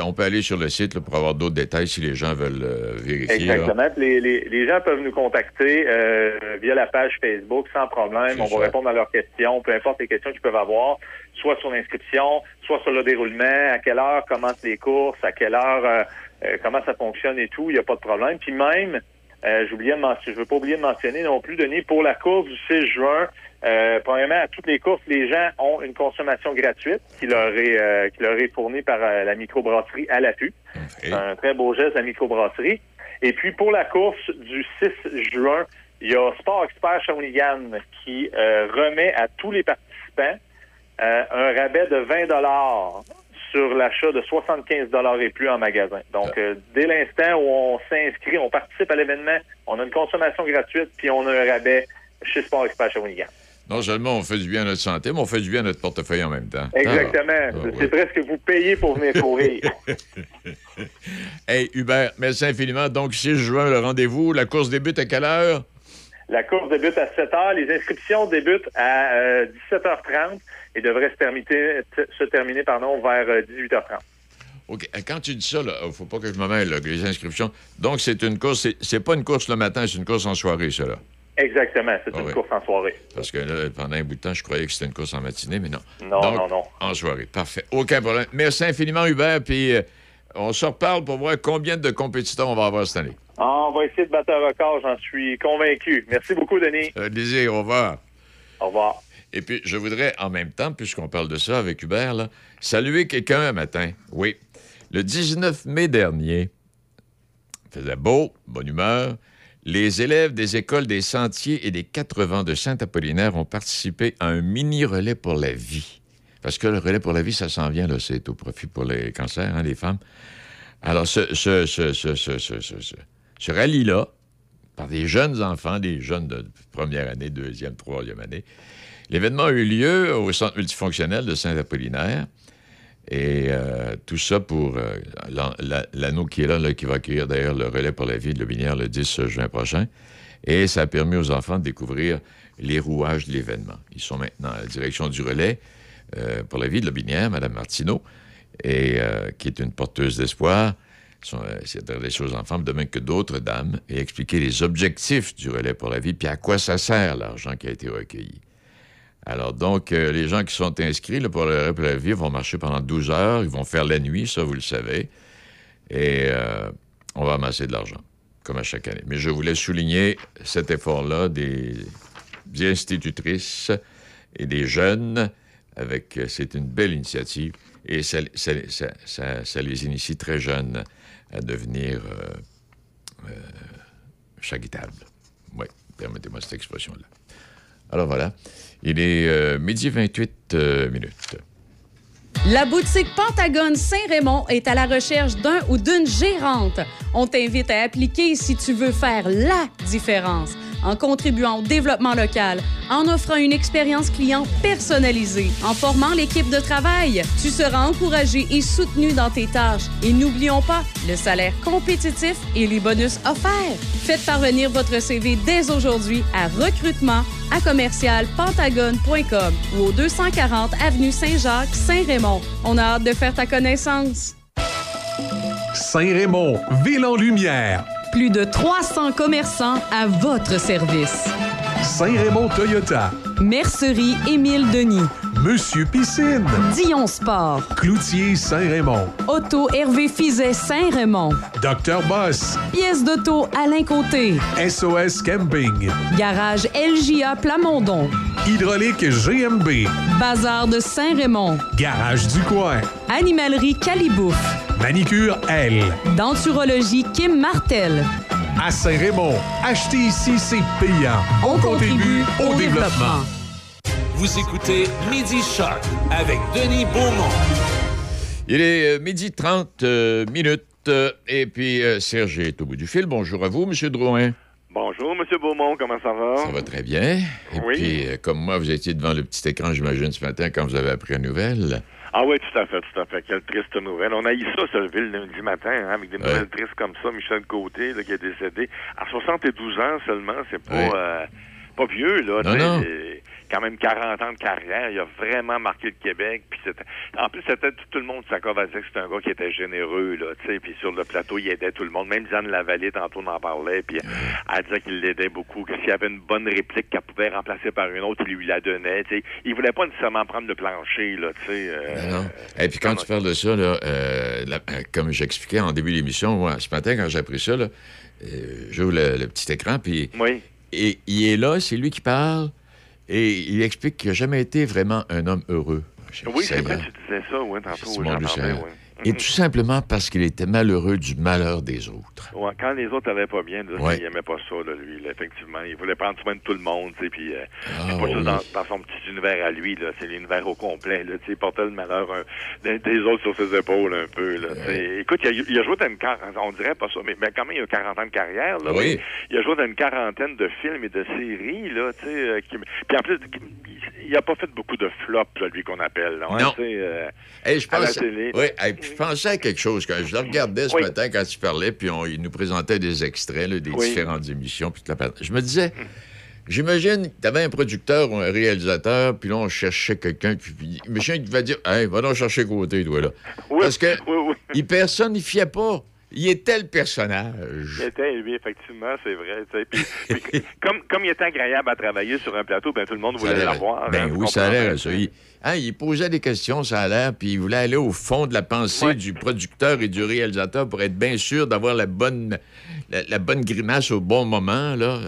on peut aller sur le site là, pour avoir d'autres détails si les gens veulent vérifier. Exactement. Les gens peuvent nous contacter via la page Facebook sans problème. On va répondre à leurs questions, peu importe les questions qu'ils peuvent avoir, soit sur l'inscription, soit sur le déroulement, à quelle heure commencent les courses, à quelle heure, comment ça fonctionne et tout. Il n'y a pas de problème. Puis même, je ne veux pas oublier de mentionner non plus, Denis, pour la course du 6 juin, premièrement, à toutes les courses, les gens ont une consommation gratuite qui leur est fournie par la microbrasserie à l'affût. Okay. Un très beau geste, la microbrasserie. Et puis, pour la course du 6 juin, il y a Sport Expert Shawinigan qui remet à tous les participants un rabais de 20 $ sur l'achat de 75 $ et plus en magasin. Donc, dès l'instant où on s'inscrit, on participe à l'événement, on a une consommation gratuite, puis on a un rabais chez Sport Expert Shawinigan. Non seulement on fait du bien à notre santé, mais on fait du bien à notre portefeuille en même temps. Exactement. C'est presque vous payez pour venir courir. Hey, Hubert, merci infiniment. Donc, 6 juin, le rendez-vous. La course débute à quelle heure? La course débute à 7 h. Les inscriptions débutent à 17h30 et devraient se terminer vers 18h30. OK. Quand tu dis ça, il ne faut pas que je me mêle, les inscriptions. Donc, c'est une course. C'est pas une course le matin, c'est une course en soirée, ça, là. Exactement, c'est une course en soirée. Parce que là, pendant un bout de temps, je croyais que c'était une course en matinée, mais non. Non. En soirée, parfait. Aucun problème. Merci infiniment, Hubert, puis on se reparle pour voir combien de compétiteurs on va avoir cette année. Ah, on va essayer de battre un record, j'en suis convaincu. Merci beaucoup, Denis. Allez-y, au revoir. Au revoir. Et puis, je voudrais, en même temps, puisqu'on parle de ça avec Hubert, là, saluer quelqu'un un matin. Oui. Le 19 mai dernier, il faisait beau, bonne humeur. Les élèves des écoles des Sentiers et des Quatre Vents de Saint-Apollinaire ont participé à un mini-relais pour la vie. Parce que le relais pour la vie, ça s'en vient, là, c'est au profit pour les cancers, hein, les femmes. Alors, ce rallye-là, par des jeunes enfants, des jeunes de première année, deuxième, troisième année, l'événement a eu lieu au centre multifonctionnel de Saint-Apollinaire. Et tout ça pour l'anneau qui est là, qui va accueillir d'ailleurs le relais pour la vie de Lotbinière le 10 juin prochain. Et ça a permis aux enfants de découvrir les rouages de l'événement. Ils sont maintenant à la direction du relais pour la vie de Lotbinière, Mme Martineau, et, qui est une porteuse d'espoir. C'est adressé aux enfants, demain que d'autres dames, et expliquer les objectifs du relais pour la vie, puis à quoi ça sert l'argent qui a été recueilli. Alors, donc, les gens qui sont inscrits là, pour le relais pour la vie vont marcher pendant 12 heures. Ils vont faire la nuit, ça, vous le savez. Et on va amasser de l'argent, comme à chaque année. Mais je voulais souligner cet effort-là des institutrices et des jeunes. C'est une belle initiative. Et ça les initie très jeunes à devenir charitables. Oui, permettez-moi cette expression-là. Alors voilà, il est midi 28 minutes. La boutique Pentagone Saint-Raymond est à la recherche d'un ou d'une gérante. On t'invite à appliquer si tu veux faire la différence en contribuant au développement local, en offrant une expérience client personnalisée, en formant l'équipe de travail. Tu seras encouragé et soutenu dans tes tâches. Et n'oublions pas le salaire compétitif et les bonus offerts. Faites parvenir votre CV dès aujourd'hui à recrutement@commercialpentagone.com ou au 240 avenue Saint-Jacques, Saint-Raymond. On a hâte de faire ta connaissance. Saint-Raymond, ville en lumière. Plus de 300 commerçants à votre service. Saint-Raymond Toyota. Mercerie Émile Denis. Monsieur Piscine. Dion Sport. Cloutier Saint-Raymond. Auto Hervé Fizet Saint-Raymond. Dr Boss. Pièces d'auto Alain Côté. SOS Camping. Garage LJA Plamondon. Hydraulique GMB. Bazar de Saint-Raymond. Garage du coin. Animalerie Calibouf. Manicure L. Denturologie Kim Martel. À Saint-Raymond, acheter ici, c'est payant. On contribue au développement. Vous écoutez Midi Choc avec Denis Beaumond. Il est midi 30 minutes et puis Serge est au bout du fil. Bonjour à vous, M. Drouin. Bonjour, M. Beaumont, comment ça va? Ça va très bien. Et oui. Puis, comme moi, vous étiez devant le petit écran, j'imagine, ce matin, quand vous avez appris la nouvelle. Ah oui, tout à fait, tout à fait. Quelle triste nouvelle. On a eu ça, se lever le lundi matin, hein, avec des nouvelles tristes comme ça. Michel Côté, là, qui est décédé à 72 ans seulement. C'est pas, pas vieux, là. Non, non. Quand même 40 ans de carrière, il a vraiment marqué le Québec. Puis en plus, c'était tout le monde s'accorde à dire que c'était un gars qui était généreux, là, tu sais. Puis sur le plateau, il aidait tout le monde. Même Diane Vallée, tantôt, on en parlait. Puis elle disait qu'il l'aidait beaucoup, que s'il y avait une bonne réplique qu'elle pouvait remplacer par une autre, il lui la donnait, tu sais. Il voulait pas nécessairement prendre le plancher, là, tu sais. Et puis quand tu parles de ça, là, comme j'expliquais en début d'émission, moi, ce matin, quand j'ai appris ça, là, j'ouvre le petit écran, puis et il est là, c'est lui qui parle. Et il explique qu'il n'a jamais été vraiment un homme heureux. Oui, c'est vrai, tu disais ça, oui, tantôt. Et tout simplement parce qu'il était malheureux du malheur des autres. Ouais, quand les autres n'allaient pas bien, là, il n'aimait pas ça, là, lui. Là, effectivement, il voulait prendre soin de tout le monde. Puis, c'est pas juste dans son petit univers à lui, là, c'est l'univers au complet. Là, il portait le malheur des autres sur ses épaules un peu. Là, écoute, il a joué dans une quarantaine, on dirait pas ça, mais quand même, il a 40 ans de carrière. Là, oui. Il a joué dans une quarantaine de films et de séries. Là, puis en plus, il n'a pas fait beaucoup de flops, là, lui, qu'on appelle. Là, non. Je pense à la télé. Oui, je pensais à quelque chose. Quand je le regardais ce matin quand tu parlais, puis il nous présentait des extraits là, des différentes émissions. Puis je me disais, j'imagine que tu avais un producteur ou un réalisateur, puis là, on cherchait quelqu'un. Puis le chien qui va dire, hey, va donc chercher Côté, toi, là. Oui, parce que il personnifiait pas. Il était le personnage. Il était, lui, effectivement, c'est vrai. Puis, comme il était agréable à travailler sur un plateau, ben, tout le monde voulait l'avoir. Ben, oui, ça a l'air, ça. Il posait des questions, ça a l'air, puis il voulait aller au fond de la pensée du producteur et du réalisateur pour être bien sûr d'avoir la bonne grimace au bon moment. Là.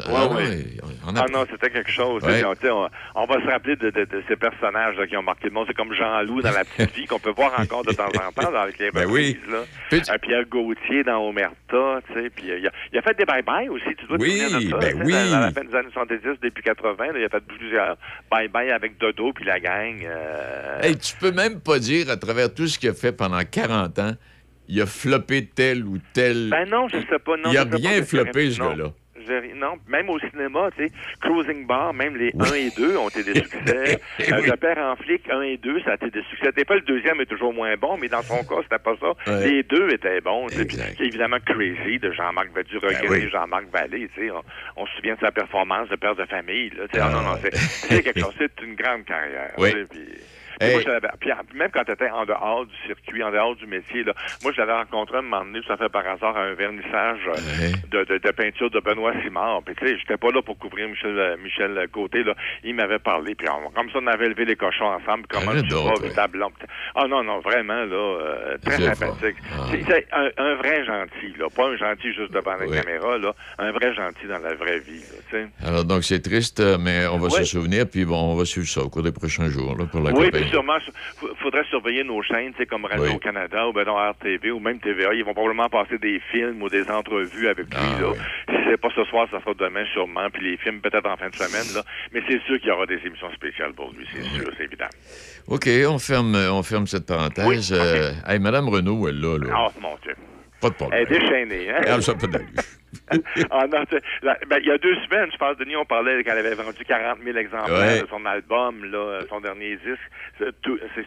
Non, c'était quelque chose. Ouais. On va se rappeler de ces personnages là, qui ont marqué le monde. C'est comme Jean-Loup dans La Petite Vie qu'on peut voir encore de temps en temps avec les reprises. Pierre Gauthier dans Omerta, tu sais, puis il a fait des bye-bye aussi, tu dois te souvenir de ça, à la fin des années 70, depuis 80, là, il a fait plusieurs bye-bye avec Dodo puis la gang. Hey, tu peux même pas dire, à travers tout ce qu'il a fait pendant 40 ans, il a floppé tel ou tel... Ben non, je sais pas, non. Il a rien floppé, ce gars-là. Non, même au cinéma, tu sais, Closing Bar, même les 1 et 2 ont été des succès. Le Père en flic, 1 et 2, ça a été des succès. T'es pas le deuxième est toujours moins bon, mais dans son cas, c'était pas ça. Ouais. Les deux étaient bons. Puis, évidemment, Crazy de Jean-Marc Vallée, Jean-Marc Vallée, tu sais, on se souvient de sa performance de père de famille, là, tu sais, c'est quelque chose, c'est une grande carrière. Oui. Puis même quand tu étais en dehors du circuit, en dehors du métier, là, moi, je l'avais rencontré un moment donné, ça fait par hasard, à un vernissage de peinture de Benoît Simard. Puis tu sais, j'étais pas là pour couvrir Michel Côté, là. Il m'avait parlé, puis comme ça, on avait levé les cochons ensemble, comment tu vas, tableau. Ah non, non, vraiment, là, très sympathique. C'est un vrai gentil, là. Pas un gentil juste devant la caméra, là. Un vrai gentil dans la vraie vie, là, tu sais. Alors, donc, c'est triste, mais on va se souvenir, puis bon, on va suivre ça au cours des prochains jours, là, pour la campagne. Sûrement, faudrait surveiller nos chaînes, tu sais, comme Radio-Canada ou ben non, RTV ou même TVA. Ils vont probablement passer des films ou des entrevues avec lui, là. Si c'est pas ce soir, ça sera demain, sûrement. Puis les films, peut-être en fin de semaine, là. Mais c'est sûr qu'il y aura des émissions spéciales pour lui, c'est sûr, c'est évident. OK, on ferme cette parenthèse. Oui, hey, Mme Renaud, elle là. Ah, mon Dieu. Pas de problème. Elle est déchaînée, hein? Elle n'a pas d'allure. Ah non, il y a 2 semaines, je pense, Denis, on parlait qu'elle avait vendu 40 000 exemplaires de son album, là, son dernier disque,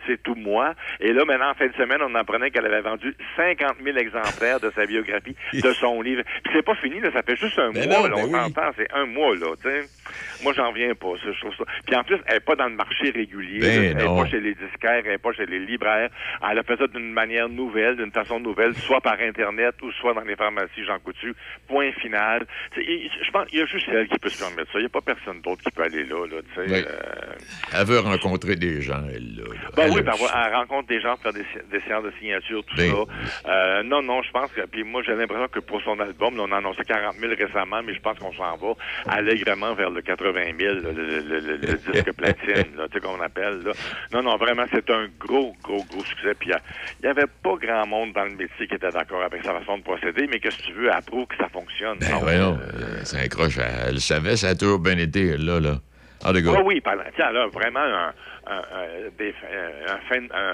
c'est tout moi. Et là, maintenant, en fin de semaine, on apprenait qu'elle avait vendu 50 000 exemplaires de sa biographie, de son livre. Puis c'est pas fini, là, ça fait juste un mois, on s'entend, c'est un mois, là, tu sais. Moi, j'en viens pas, ça, je trouve ça. Puis en plus, elle n'est pas dans le marché régulier, elle n'est pas chez les disquaires, elle n'est pas chez les libraires. Elle a fait ça d'une manière nouvelle, d'une façon nouvelle, soit par Internet ou soit dans les pharmacies Jean Coutu, point final. Je pense qu'il y a juste elle qui peut se permettre ça. Il n'y a pas personne d'autre qui peut aller là. Elle veut rencontrer des gens, elle. Là, elle rencontre des gens, faire des séances de signature, tout ça. Non, je pense que... Puis moi, j'ai l'impression que pour son album, là, on a annoncé 40 000 récemment, mais je pense qu'on s'en va allègrement vers le 80 000, là, le disque platine, là, tu sais, qu'on appelle. Là. Non, non, vraiment, c'est un gros, gros, gros succès. Puis il n'y avait pas grand monde dans le métier qui était d'accord avec sa façon de procéder, mais que si tu veux, elle prouve que ça fonctionne. Ben, non, ça accroche. Elle savait, ça a toujours bien été, là. Ah, les gars. Oh, oui, elle a vraiment un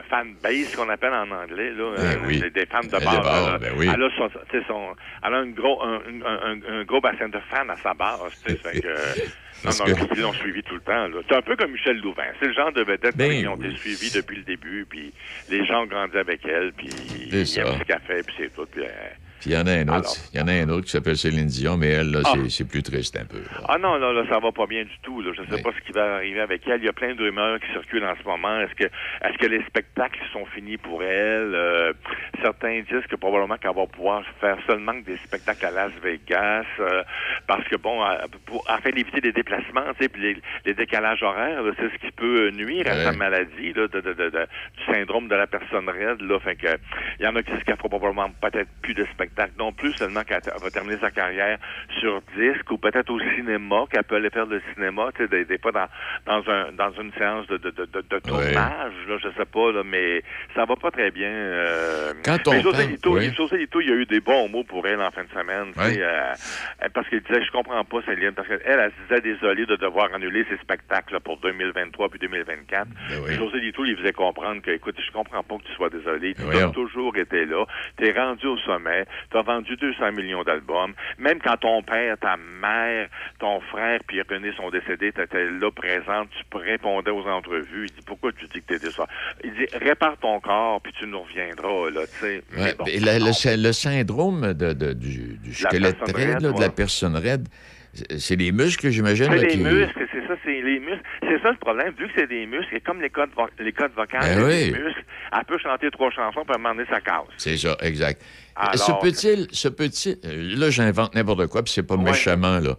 fan base qu'on appelle en anglais, là, oui. Des fans de base. Ben oui. Elle a un gros bassin de fans à sa base. Fait que, ils l'ont suivi tout le temps. C'est un peu comme Michel Louvain. C'est le genre de vedette qui ont été suivis depuis le début, puis les gens ont grandi avec elle, puis ils aiment ce qu'elle fait, puis c'est tout. Puis, il y en a un autre, qui s'appelle Céline Dion, mais elle, là, c'est plus triste un peu. Là. Ah non, là, ça va pas bien du tout. Là. Je ne sais pas ce qui va arriver avec elle. Il y a plein de rumeurs qui circulent en ce moment. Est-ce que les spectacles sont finis pour elle? Certains disent que probablement qu'elle va pouvoir faire seulement des spectacles à Las Vegas, parce que, bon, afin d'éviter des déplacements, tu sais, puis les décalages horaires, c'est ce qui peut nuire à sa maladie, là, du syndrome de la personne raide. Là. Fait que, il y en a qui disent qu'elle fera probablement peut-être plus de spectacles. Non plus, seulement qu'elle va terminer sa carrière sur disque ou peut-être au cinéma, qu'elle peut aller faire le cinéma, tu sais, des fois dans une séance de tournage, là, je sais pas, là, mais ça va pas très bien. José Lito, il y a eu des bons mots pour elle en fin de semaine, parce qu'il disait, je comprends pas, Céline, parce qu'elle se disait désolée de devoir annuler ses spectacles là, pour 2023 puis 2024. Puis José Lito, il faisait comprendre que, écoute, je comprends pas que tu sois désolée, tu as toujours été là, t'es rendu au sommet, t'as vendu 200 millions d'albums. Même quand ton père, ta mère, ton frère, puis René sont décédés, t'étais là présente, tu répondais aux entrevues. Il dit, pourquoi tu dis que t'es déçu? Il dit, répare ton corps, puis tu nous reviendras, là, tu sais. Ouais, bon, le syndrome du squelette raide, de la personne raide, c'est les muscles, j'imagine. C'est les muscles, c'est ça, c'est les muscles. C'est ça le problème, vu que c'est des muscles, et comme les codes vocales, c'est des muscles, elle peut chanter 3 chansons, puis à un moment donné, ça casse. C'est ça, exact. Alors, se peut-il, là, j'invente n'importe quoi, puis c'est pas méchamment, là.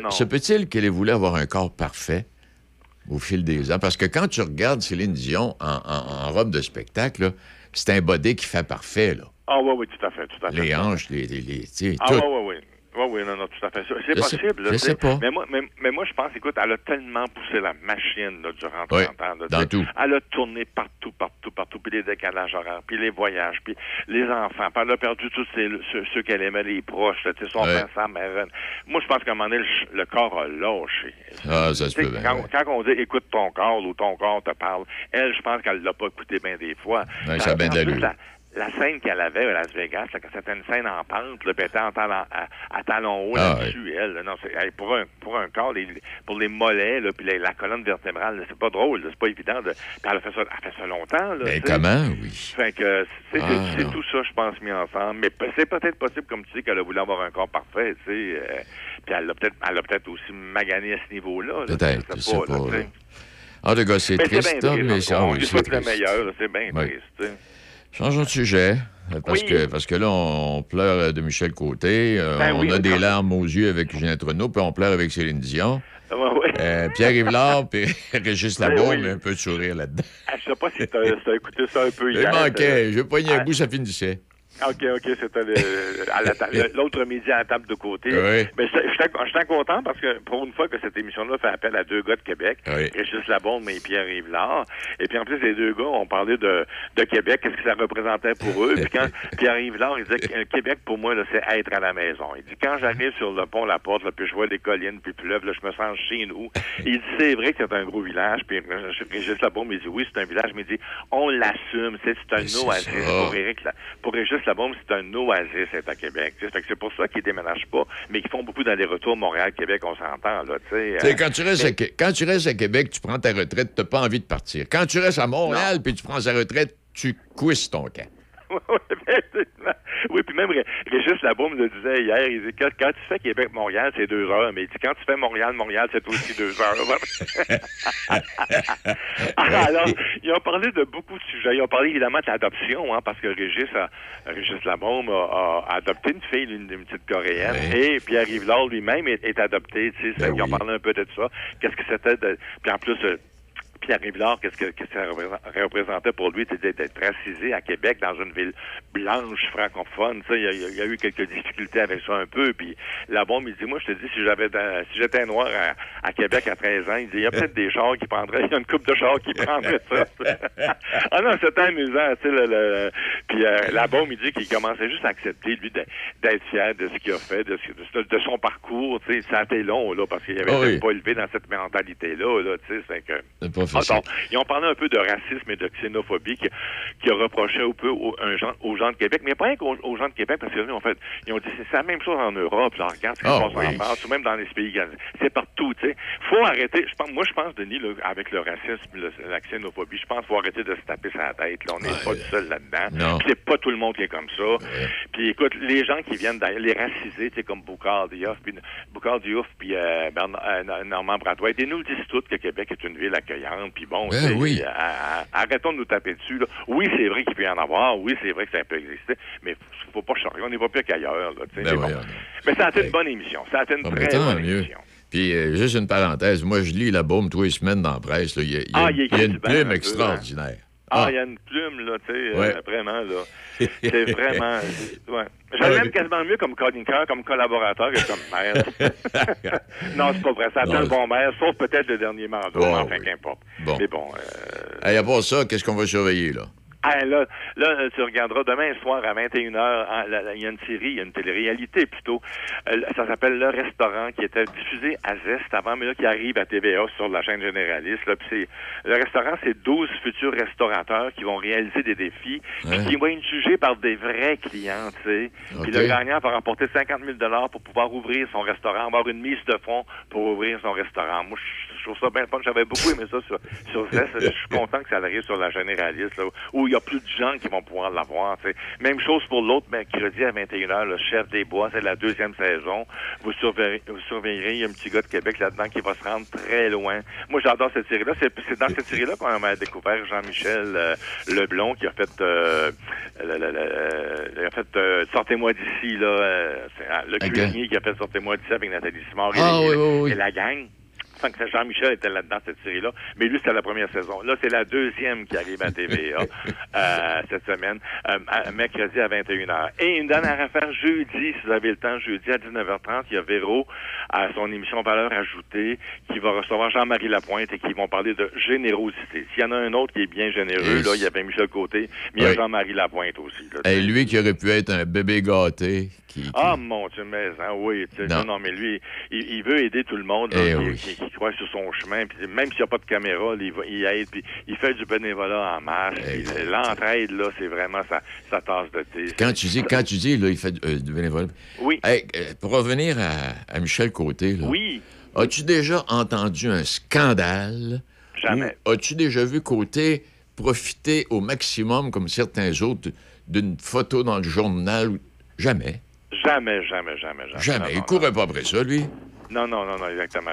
Non. Se peut-il qu'elle ait voulu avoir un corps parfait au fil des ans? Parce que quand tu regardes Céline Dion en robe de spectacle, là, c'est un body qui fait parfait, là. Ah oui, tout à fait. Les hanches, les tout. Oui, tout à fait. C'est possible. Là, je sais pas. Mais moi, je pense, écoute, elle a tellement poussé la machine là, durant 30 ans. Là, dans tout. Elle a tourné partout, puis les décalages horaires, puis les voyages, puis les enfants. Puis elle a perdu tous ceux qu'elle aimait, les proches, là, son père, sa mère. Moi, je pense qu'à un moment donné, le corps a lâché. Ah, ça se peut bien. Quand on dit « écoute ton corps » ou « ton corps te parle », elle, je pense qu'elle l'a pas écouté bien des fois. Ouais, ça a bien de la lune. La scène qu'elle avait à Las Vegas, là, quand c'était une scène en pente, le pété à talons hauts là-dessus, elle. Non, pour un corps, pour les mollets, là, puis la colonne vertébrale, là, c'est pas drôle, là, c'est pas évident. Elle a fait ça longtemps. Là, mais comment, Fait que c'est tout ça, je pense, mis ensemble. Mais c'est peut-être possible, comme tu dis, qu'elle a voulu avoir un corps parfait, tu sais. Puis elle a peut-être aussi magané à ce niveau-là. Peut-être, je sais pas. En tout cas, c'est triste, mais c'est bien triste. C'est le meilleur, c'est bien triste, tu sais. Changeons de sujet, parce que là, on pleure de Michel Côté, on a des larmes aux yeux avec Ginette Renaud, puis on pleure avec Céline Dion. Pierre Rivlard, puis Régis Labour, mais un peu de sourire là-dedans. Je sais pas si t'as écouté ça un peu hier. Il manquait, j'ai pogné un bout, ça finissait. OK, c'était l'autre midi à la table de côté. Oui. Mais j'étais content parce que pour une fois que cette émission-là fait appel à 2 gars de Québec, Régis Labonde et Pierre Rivlard. Et puis en plus, les 2 gars ont parlé de Québec, qu'est-ce que ça représentait pour eux. Puis quand Pierre Rivlard, il disait que Québec, pour moi, là, c'est être à la maison. Il dit, quand j'arrive sur le pont La Porte, là, puis je vois les collines, puis le là, je me sens chez nous. Il dit, c'est vrai que c'est un gros village. Puis Régis Labonde, il dit, oui, c'est un village. Mais il dit, on l'assume, c'est un oasis pour Régis Labaume, c'est un oasis, c'est à Québec. C'est pour ça qu'ils déménagent pas, mais qu'ils font beaucoup d'allers-retours Montréal-Québec, on s'entend, là, tu sais. Quand tu restes à Québec, tu prends ta retraite, t'as pas envie de partir. Quand tu restes à Montréal, puis tu prends ta retraite, tu couisses ton camp. Oui, puis même Régis Labaume le disait hier, il dit quand tu fais Québec-Montréal, c'est 2 heures, mais il dit quand tu fais Montréal, c'est aussi 2 heures. Alors, ils ont parlé de beaucoup de sujets. Ils ont parlé évidemment de l'adoption, parce que Régis Labaume a adopté une fille, une petite Coréenne, et Pierre Rivlard lui-même est adopté. Ils ont parlé un peu de ça. Qu'est-ce que c'était de... Puis en plus... Pierre Rivlard, qu'est-ce que ça représentait pour lui, c'était d'être racisé à Québec dans une ville blanche francophone, tu sais, il y a eu quelques difficultés avec ça un peu, puis la bombe, il dit, moi, je te dis, si j'étais noir à Québec à 13 ans, il dit, il y a peut-être des chars qui prendraient, il y a une couple de chars qui prendraient ça. Ah non, c'était amusant, tu sais, puis la bombe, il dit qu'il commençait juste à accepter, lui, d'être fier de ce qu'il a fait, de son parcours, tu sais, ça a été long, là, parce qu'il avait pas élevé dans cette mentalité-là, là, tu sais, c'est que... Ils ont parlé un peu de racisme et de xénophobie qui reprochaient un peu aux gens de Québec, mais pas rien qu'aux gens de Québec, parce qu'ils ont dit c'est la même chose en Europe, là, regarde ce qui se passe en France, ou même dans les pays canadiens. C'est partout, tu sais. Faut arrêter. Je pense, Denis, là, avec le racisme, la xénophobie, je pense qu'il faut arrêter de se taper sur la tête. Là. On n'est pas tout seul là-dedans. Puis c'est pas tout le monde qui est comme ça. Puis écoute, les gens qui viennent d'ailleurs, les racisés, tu sais, comme Boucard Diouf, puis Normand Brathwaite, ils nous disent tous que Québec est une ville accueillante, puis bon, arrêtons de nous taper dessus, là. Oui, c'est vrai qu'il peut y en avoir, oui, c'est vrai que ça peut exister, mais faut pas changer, on n'est pas pire qu'ailleurs, là, tu sais. Mais ça a été une bonne émission, ça a été une très bonne émission. Puis, juste une parenthèse, moi, je lis la Baume tous les semaines dans la presse, là. Il y a une plume extraordinaire. Il y a une plume, là, tu sais, vraiment, là. C'est vraiment... Je l'aime quasiment mieux comme chroniqueur, comme collaborateur que comme maire. Non, c'est pas vrai. Ça a été un bon maire, sauf peut-être le dernier mandat, qu'importe. Bon. Mais bon... à part ça, qu'est-ce qu'on va surveiller, là? Ah, là, tu regarderas demain soir à 21h, il y a une série, il y a une télé-réalité plutôt. Ça s'appelle Le Restaurant, qui était diffusé à Zest avant, mais là, qui arrive à TVA sur la chaîne généraliste. Là, Le Restaurant, c'est 12 futurs restaurateurs qui vont réaliser des défis, puis qui vont être jugés par des vrais clients, tu sais. Puis le gagnant va remporter 50 000 $ pour pouvoir ouvrir son restaurant, avoir une mise de fonds pour ouvrir son restaurant. Moi, je trouve ça bien fun. J'avais beaucoup aimé ça sur Zest. Je suis content que ça arrive sur la généraliste, là, où il y a plus de gens qui vont pouvoir l'avoir. Même chose pour l'autre mercredi à 21h, le Chef des Bois, c'est la deuxième saison. Vous surveillerez, il y a un petit gars de Québec là-dedans qui va se rendre très loin. Moi, j'adore cette série-là. C'est dans cette série-là qu'on a découvert Jean-Michel Leblond, qui a fait Sortez-moi d'ici, là. Le cuisinier qui a fait Sortez-moi d'ici avec Nathalie Simard et la gang. Jean-Michel était là-dedans, cette série-là. Mais lui, c'était la première saison. Là, c'est la deuxième qui arrive à TVA cette semaine, mercredi à 21h. Et une dernière affaire, jeudi, si vous avez le temps, jeudi à 19h30, il y a Véro à son émission Valeur ajoutée qui va recevoir Jean-Marie Lapointe et qui vont parler de générosité. S'il y en a un autre qui est bien généreux, là, il y avait Michel Côté, mais il y a Jean-Marie Lapointe aussi. Là, et lui qui aurait pu être un bébé gâté. Ah, mon Dieu, mais mais lui, il veut aider tout le monde. Là, qui croit sur son chemin, puis même s'il n'y a pas de caméra, il aide, puis il fait du bénévolat en masse. L'entraide, là, c'est vraiment sa tasse de thé. Quand tu dis, là, il fait du bénévolat. Oui. Hey, pour revenir à Michel Côté, là, as-tu déjà entendu un scandale? Jamais. As-tu déjà vu Côté profiter au maximum, comme certains autres, d'une photo dans le journal? Jamais. Jamais. Il courait pas après ça, lui. Non, exactement.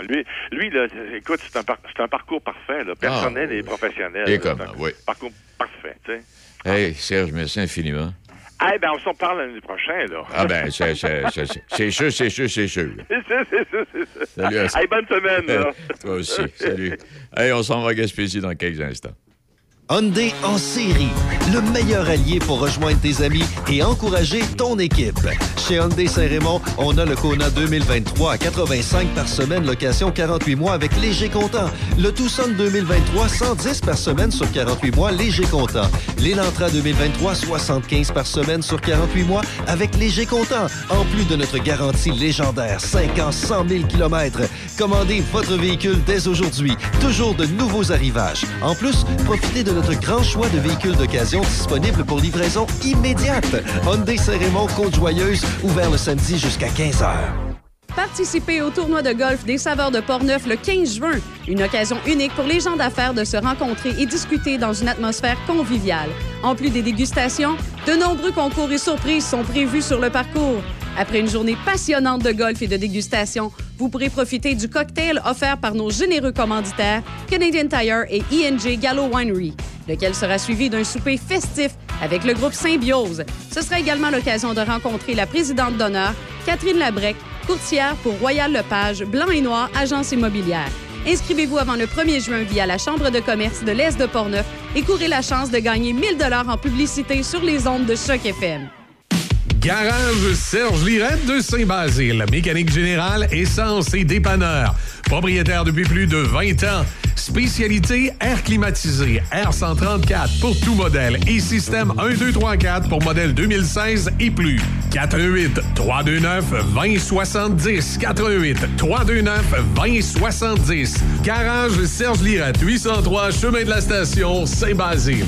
Lui, là, écoute, c'est un parcours parfait, là, personnel et professionnel. Et comment, parcours parfait, tu sais. Hey, Serge, merci infiniment. Eh bien, on s'en parle l'année prochaine, là. Ah ben, c'est sûr. C'est sûr. Salut, bonne semaine, là. Toi aussi, salut. Hey, on s'en va à Gaspésie dans quelques instants. Hyundai en série, le meilleur allié pour rejoindre tes amis et encourager ton équipe. Chez Hyundai Saint-Raymond, on a le Kona 2023 à 85 par semaine, location 48 mois avec léger comptant. Le Tucson 2023, 110 par semaine sur 48 mois, léger comptant. L'Elantra 2023, 75 par semaine sur 48 mois avec léger comptant. En plus de notre garantie légendaire, 5 ans, 100 000 km. Commandez votre véhicule dès aujourd'hui. Toujours de nouveaux arrivages. En plus, profitez de notre grand choix de véhicules d'occasion disponibles pour livraison immédiate. Hyundai Saint-Raymond, Côte-Joyeuse, ouvert le samedi jusqu'à 15h. Participez au tournoi de golf des Saveurs de Portneuf le 15 juin. Une occasion unique pour les gens d'affaires de se rencontrer et discuter dans une atmosphère conviviale. En plus des dégustations, de nombreux concours et surprises sont prévus sur le parcours. Après une journée passionnante de golf et de dégustation, vous pourrez profiter du cocktail offert par nos généreux commanditaires Canadian Tire et ING Gallo Winery, lequel sera suivi d'un souper festif avec le groupe Symbiose. Ce sera également l'occasion de rencontrer la présidente d'honneur, Catherine Labrec, courtière pour Royal Lepage, Blanc et Noir, agence immobilière. Inscrivez-vous avant le 1er juin via la Chambre de commerce de l'Est de Portneuf et courez la chance de gagner 1 000 $ en publicité sur les ondes de Choc FM. Garage Serge Lirette de Saint-Basile, mécanique générale, essence et dépanneur. Propriétaire depuis plus de 20 ans. Spécialité air climatisé, R134 pour tout modèle et système 1234 pour modèle 2016 et plus. 418-329-2070. 418-329-2070. Garage Serge Lirette, 803 Chemin de la Station, Saint-Basile.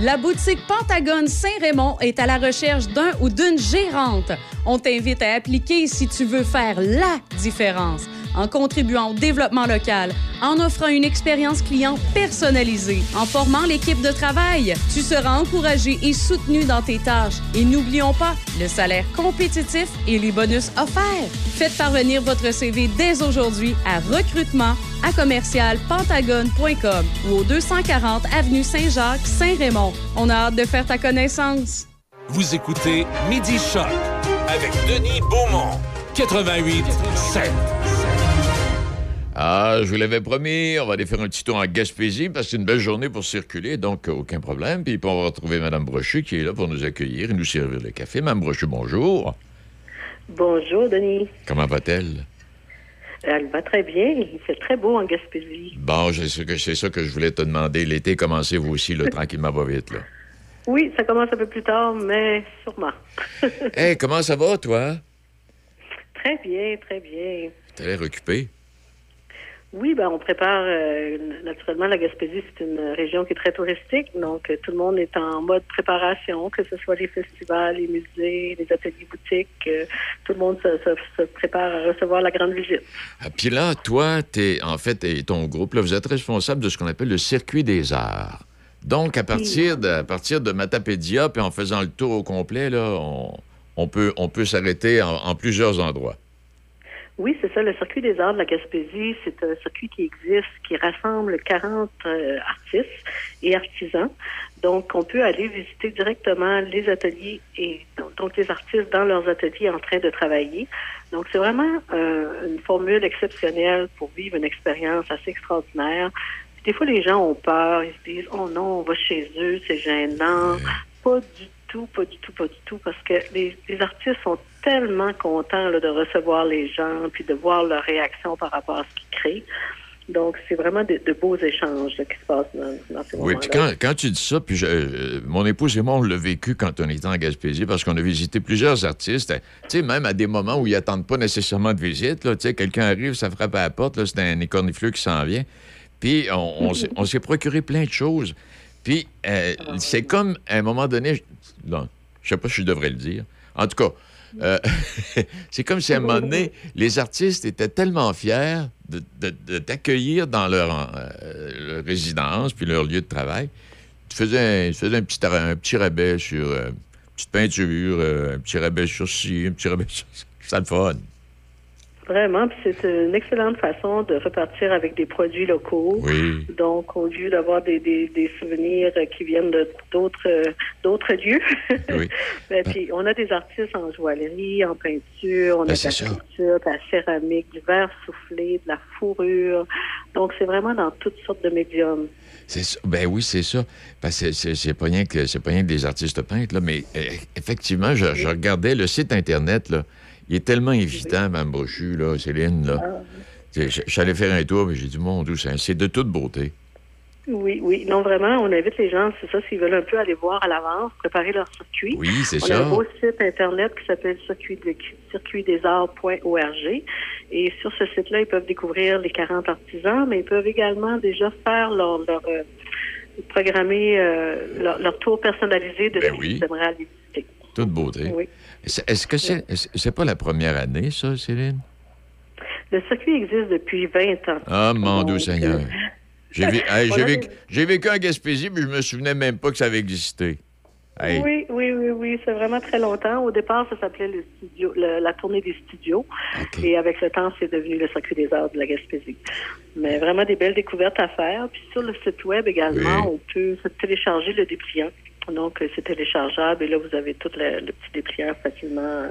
La boutique Pentagone Saint-Raymond est à la recherche d'un ou d'une gérante. On t'invite à appliquer si tu veux faire la différence en contribuant au développement local, en offrant une expérience client personnalisée, en formant l'équipe de travail. Tu seras encouragé et soutenu dans tes tâches. Et n'oublions pas le salaire compétitif et les bonus offerts. Faites parvenir votre CV dès aujourd'hui à recrutement@commercialpentagone.com ou au 240 avenue Saint-Jacques, Saint-Raymond. On a hâte de faire ta connaissance. Vous écoutez Midi Choc avec Denis Beaumont, 88.7. Ah, je vous l'avais promis, on va aller faire un petit tour en Gaspésie parce que c'est une belle journée pour circuler, donc aucun problème. Puis on va retrouver Mme Brochu qui est là pour nous accueillir et nous servir le café. Mme Brochu, bonjour. Bonjour, Denis. Comment va-t-elle? Elle va très bien. Il fait très beau en Gaspésie. Bon, c'est ça que je voulais te demander. L'été, commencez vous aussi, là, tranquillement, pas vite, là. Oui, ça commence un peu plus tard, mais sûrement. Hey, comment ça va, toi? Très bien, très bien. T'as l'air occupée? Oui, ben on prépare, naturellement, la Gaspésie, c'est une région qui est très touristique, donc tout le monde est en mode préparation, que ce soit les festivals, les musées, les ateliers boutiques, tout le monde se prépare à recevoir la grande visite. Ah, puis là, toi, et ton groupe, là, vous êtes responsable de ce qu'on appelle le circuit des arts. Donc, à partir de Matapédia, puis en faisant le tour au complet, là, on peut s'arrêter en plusieurs endroits. Oui, c'est ça. Le circuit des arts de la Gaspésie, c'est un circuit qui existe, qui rassemble 40 artistes et artisans. Donc, on peut aller visiter directement les ateliers et donc les artistes dans leurs ateliers en train de travailler. Donc, c'est vraiment une formule exceptionnelle pour vivre une expérience assez extraordinaire. Puis, des fois, les gens ont peur. Ils se disent « Oh non, on va chez eux, c'est gênant. » Pas du tout, pas du tout, pas du tout, parce que les artistes sont tellement contents là, de recevoir les gens puis de voir leur réaction par rapport à ce qu'ils créent. Donc, c'est vraiment de beaux échanges là, qui se passent dans ces moments-là. Oui, puis quand tu dis ça, puis mon épouse et moi, on l'a vécu quand on était en Gaspésie parce qu'on a visité plusieurs artistes, tu sais, même à des moments où ils n'attendent pas nécessairement de visite, tu sais, quelqu'un arrive, ça frappe à la porte, c'est un écornifleux qui s'en vient, puis on s'est procuré plein de choses. Puis, c'est comme, à un moment donné... Non, je sais pas si je devrais le dire. En tout cas, c'est comme si, à un moment donné, les artistes étaient tellement fiers de t'accueillir dans leur résidence puis leur lieu de travail. Tu faisais un petit rabais sur une petite peinture, un petit rabais sur ci, un petit rabais sur ça. Ça le fun. Vraiment, puis c'est une excellente façon de repartir avec des produits locaux. Oui. Donc, au lieu d'avoir des souvenirs qui viennent d'autres lieux, oui. Ben, puis on a des artistes en joaillerie, en peinture, on a de la sculpture, de la céramique, du verre soufflé, de la fourrure. Donc, c'est vraiment dans toutes sortes de médiums. C'est ça. Ben oui, c'est ça. Parce que c'est pas rien que des artistes peintres, là, mais effectivement, je regardais le site Internet, là. Il est tellement évident, Mme Brochu, là, Céline, là. J'allais faire un tour, mais j'ai dit, mon Dieu, c'est de toute beauté. Oui, oui. Non, vraiment, on invite les gens, c'est ça, s'ils veulent un peu aller voir à l'avance, préparer leur circuit. Oui, c'est ça. On a un beau site Internet qui s'appelle circuitdesarts.org. Et sur ce site-là, ils peuvent découvrir les 40 artisans, mais ils peuvent également déjà faire programmer leur tour personnalisé de ce qu'ils aimeraient aller visiter. Toute beauté. Oui. Est-ce que c'est pas la première année, ça, Céline? Le circuit existe depuis 20 ans. Ah, mon Dieu Seigneur. J'ai vécu en Gaspésie, mais je me souvenais même pas que ça avait existé. Hey. Oui. C'est vraiment très longtemps. Au départ, ça s'appelait la tournée des studios. Okay. Et avec le temps, c'est devenu le circuit des arts de la Gaspésie. Mais vraiment des belles découvertes à faire. Puis sur le site web également, on peut télécharger le dépliant. Donc, c'est téléchargeable et là, vous avez tout le petit dépliant facilement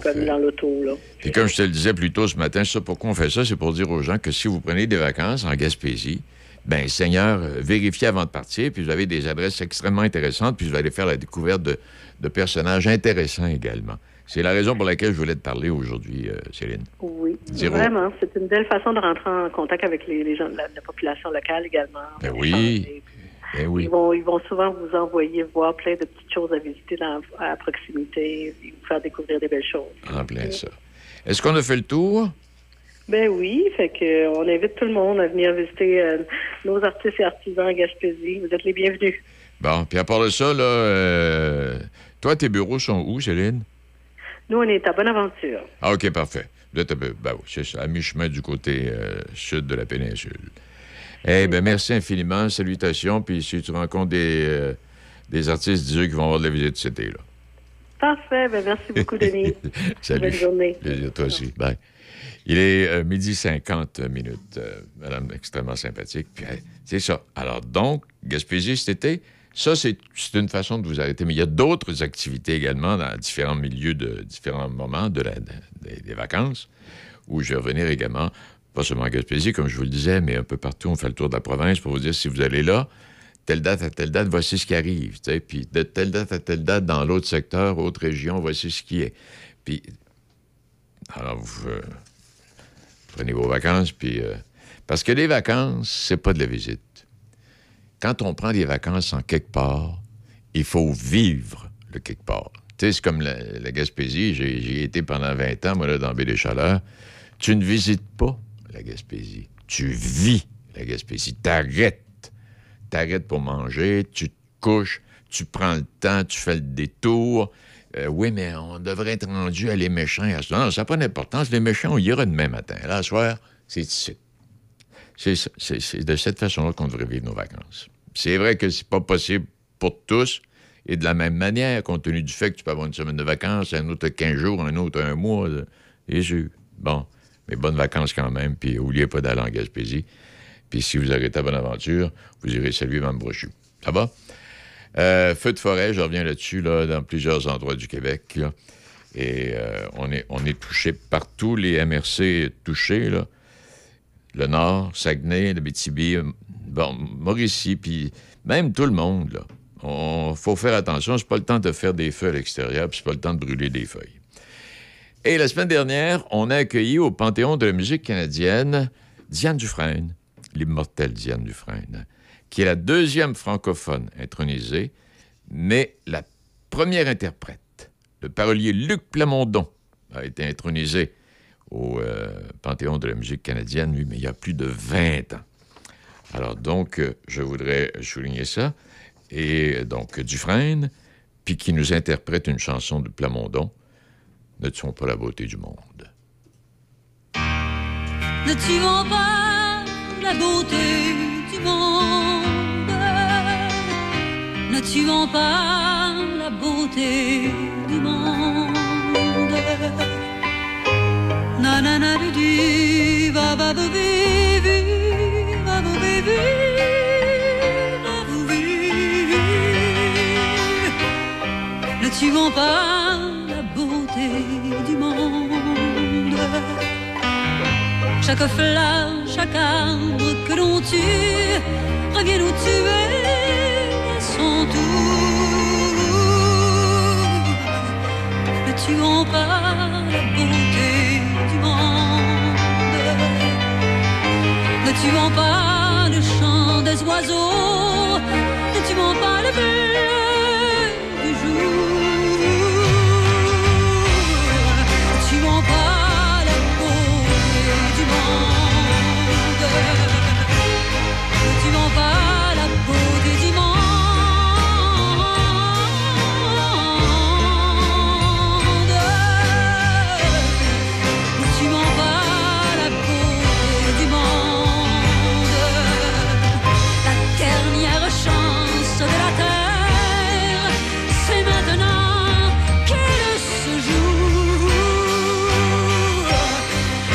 comme dans l'auto. Là. Puis comme je te le disais plus tôt ce matin, ça, pourquoi on fait ça? C'est pour dire aux gens que si vous prenez des vacances en Gaspésie, bien, Seigneur, vérifiez avant de partir, puis vous avez des adresses extrêmement intéressantes, puis vous allez faire la découverte de personnages intéressants également. C'est la raison pour laquelle je voulais te parler aujourd'hui, Céline. Oui, vraiment. C'est une belle façon de rentrer en contact avec les gens de la population locale également. Ben oui. Ben oui. Ils vont souvent vous envoyer voir plein de petites choses à visiter à proximité et vous faire découvrir des belles choses. En plein ça. Est-ce qu'on a fait le tour? Ben oui, fait que on invite tout le monde à venir visiter nos artistes et artisans à Gaspésie. Vous êtes les bienvenus. Bon, puis à part de ça, là, toi, tes bureaux sont où, Céline? Nous, on est à Bonaventure. Ah, OK, parfait. Vous êtes à mi-chemin du côté sud de la péninsule. Eh bien, merci infiniment. Salutations. Puis si tu rencontres des artistes, dis-eux qu'ils vont avoir de la visite cet été, là. Parfait. Ben, merci beaucoup, Denis. Salut. Bonne journée. Plaisir, toi aussi. Bye. Il est 12h50. Madame extrêmement sympathique. Puis, c'est ça. Alors, donc, Gaspésie cet été... Ça, c'est une façon de vous arrêter. Mais il y a d'autres activités également dans différents milieux, différents moments des vacances, où je vais revenir également, pas seulement à Gaspésie, comme je vous le disais, mais un peu partout, on fait le tour de la province pour vous dire, si vous allez là, telle date à telle date, voici ce qui arrive. T'sais? Puis de telle date à telle date, dans l'autre secteur, autre région, voici ce qui est. Puis, alors, vous prenez vos vacances, puis... parce que les vacances, c'est pas de la visite. Quand on prend des vacances en quelque part, il faut vivre le quelque part. Tu sais, c'est comme la Gaspésie. J'y ai été pendant 20 ans, moi, là, dans Baie-des-Chaleurs. Tu ne visites pas la Gaspésie. Tu vis la Gaspésie. T'arrêtes. T'arrêtes pour manger, tu te couches, tu prends le temps, tu fais le détour. Oui, mais on devrait être rendu à les méchants. Non, ça n'a pas d'importance. Les méchants, on y ira demain matin. Là, ce soir, c'est ici. C'est de cette façon-là qu'on devrait vivre nos vacances. C'est vrai que c'est pas possible pour tous, et de la même manière, compte tenu du fait que tu peux avoir une semaine de vacances, un autre 15 jours, un autre un mois. Et bon, mais bonnes vacances quand même, puis n'oubliez pas d'aller en Gaspésie. Puis si vous arrêtez à Bonaventure, vous irez saluer Mme Brochu. Ça va? Feu de forêt, je reviens là-dessus, là, dans plusieurs endroits du Québec. Là. Et on est touché partout, les MRC touchés, là. Le Nord, Saguenay, l'Abitibi, bon, Mauricie, puis même tout le monde, là. Il faut faire attention, c'est pas le temps de faire des feux à l'extérieur, puis c'est pas le temps de brûler des feuilles. Et la semaine dernière, on a accueilli au Panthéon de la musique canadienne Diane Dufresne, l'immortelle Diane Dufresne, qui est la deuxième francophone intronisée, mais la première interprète. Le parolier Luc Plamondon a été intronisé au Panthéon de la musique canadienne, lui, mais il y a plus de 20 ans. Alors, donc, je voudrais souligner ça. Et donc, Dufresne, puis qui nous interprète une chanson de Plamondon, « Ne tuons pas la beauté du monde ». Ne tuons pas la beauté du monde. Ne tuons pas la beauté du monde. Na na na du du va va va va va. Ne tuons pas la beauté du monde. Chaque flamme, chaque arbre que l'on tue revient nous tuer à son tour. Ne tuons pas la beauté. Ne tuons pas le chant des oiseaux, ne tuons pas le bleu du jour, ne tuons pas la beauté du monde, ne tuons pas la beauté du monde, ne tuons pas la beauté du monde. De la terre, c'est maintenant qu'elle se joue.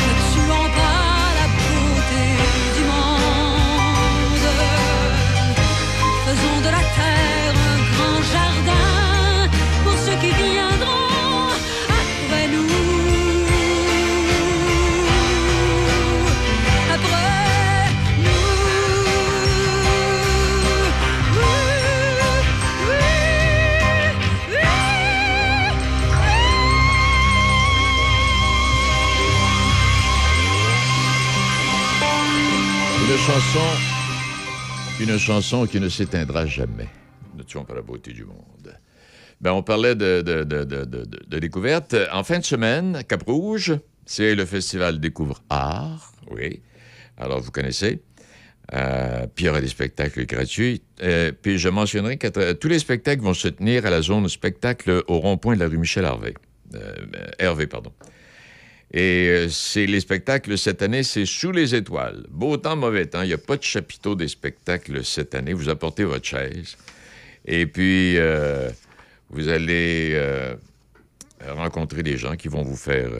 Ne tuons pas la beauté du monde. Faisons de la terre un grand jardin. qui viendront après nous. Après nous. Une chanson qui ne s'éteindra jamais. Ne tuons pas la beauté du monde. Ben, on parlait de découvertes. En fin de semaine, Cap-Rouge, c'est le festival Découvre Art. Oui. Alors, vous connaissez. Puis, il y aura des spectacles gratuits. Puis, je mentionnerai que tous les spectacles vont se tenir à la zone spectacle au rond-point de la rue Michel Harvey. Hervé. Et c'est les spectacles cette année, c'est Sous les étoiles. Beau temps, mauvais temps. Il n'y a pas de chapiteau des spectacles cette année. Vous apportez votre chaise. Et puis, vous allez rencontrer des gens qui vont vous faire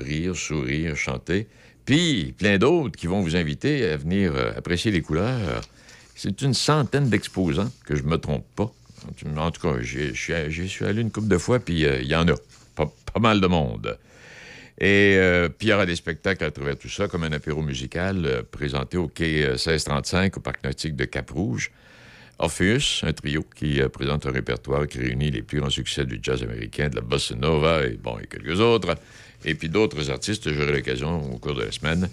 rire, sourire, chanter. Puis, plein d'autres qui vont vous inviter à venir apprécier les couleurs. C'est une centaine d'exposants, que je ne me trompe pas. En tout cas, j'y suis allé une couple de fois, puis il y en a. Pas mal de monde. Et puis, il y aura des spectacles à travers tout ça, comme un apéro musical présenté au quai 1635 au Parc nautique de Cap-Rouge. Orpheus, un trio qui présente un répertoire qui réunit les plus grands succès du jazz américain, de la bossa nova et quelques autres. Et puis d'autres artistes, j'aurai l'occasion au cours de la semaine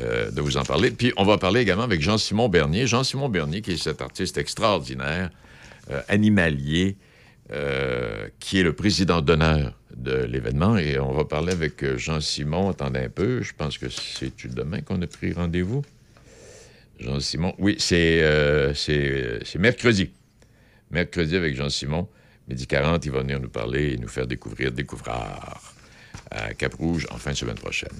de vous en parler. Puis on va parler également avec Jean-Simon Bernier. Jean-Simon Bernier, qui est cet artiste extraordinaire, animalier, qui est le président d'honneur de l'événement. Et on va parler avec Jean-Simon. Attendez un peu, je pense que c'est demain qu'on a pris rendez-vous. Jean-Simon, oui, c'est mercredi. Mercredi avec Jean-Simon, midi 40, il va venir nous parler et nous faire découvrir à Cap-Rouge en fin de semaine prochaine.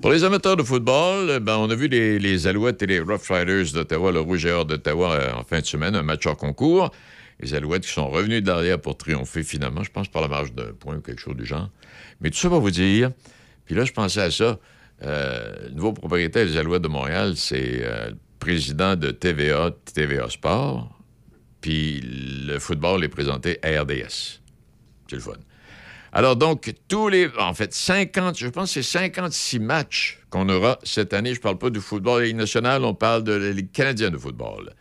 Pour les amateurs de football, on a vu les Alouettes et les Rough Riders d'Ottawa, le Rouge et Or d'Ottawa en fin de semaine, un match hors concours. Les Alouettes qui sont revenus de l'arrière pour triompher finalement, je pense par la marge d'un point ou quelque chose du genre. Mais tout ça va vous dire, puis là je pensais à ça, le nouveau propriétaire des Alouettes de Montréal, c'est... président de TVA Sport, puis le football est présenté à RDS. C'est le fun. Alors donc, 56 matchs qu'on aura cette année. Je ne parle pas du football de la Ligue nationale, on parle de la Ligue canadienne de football.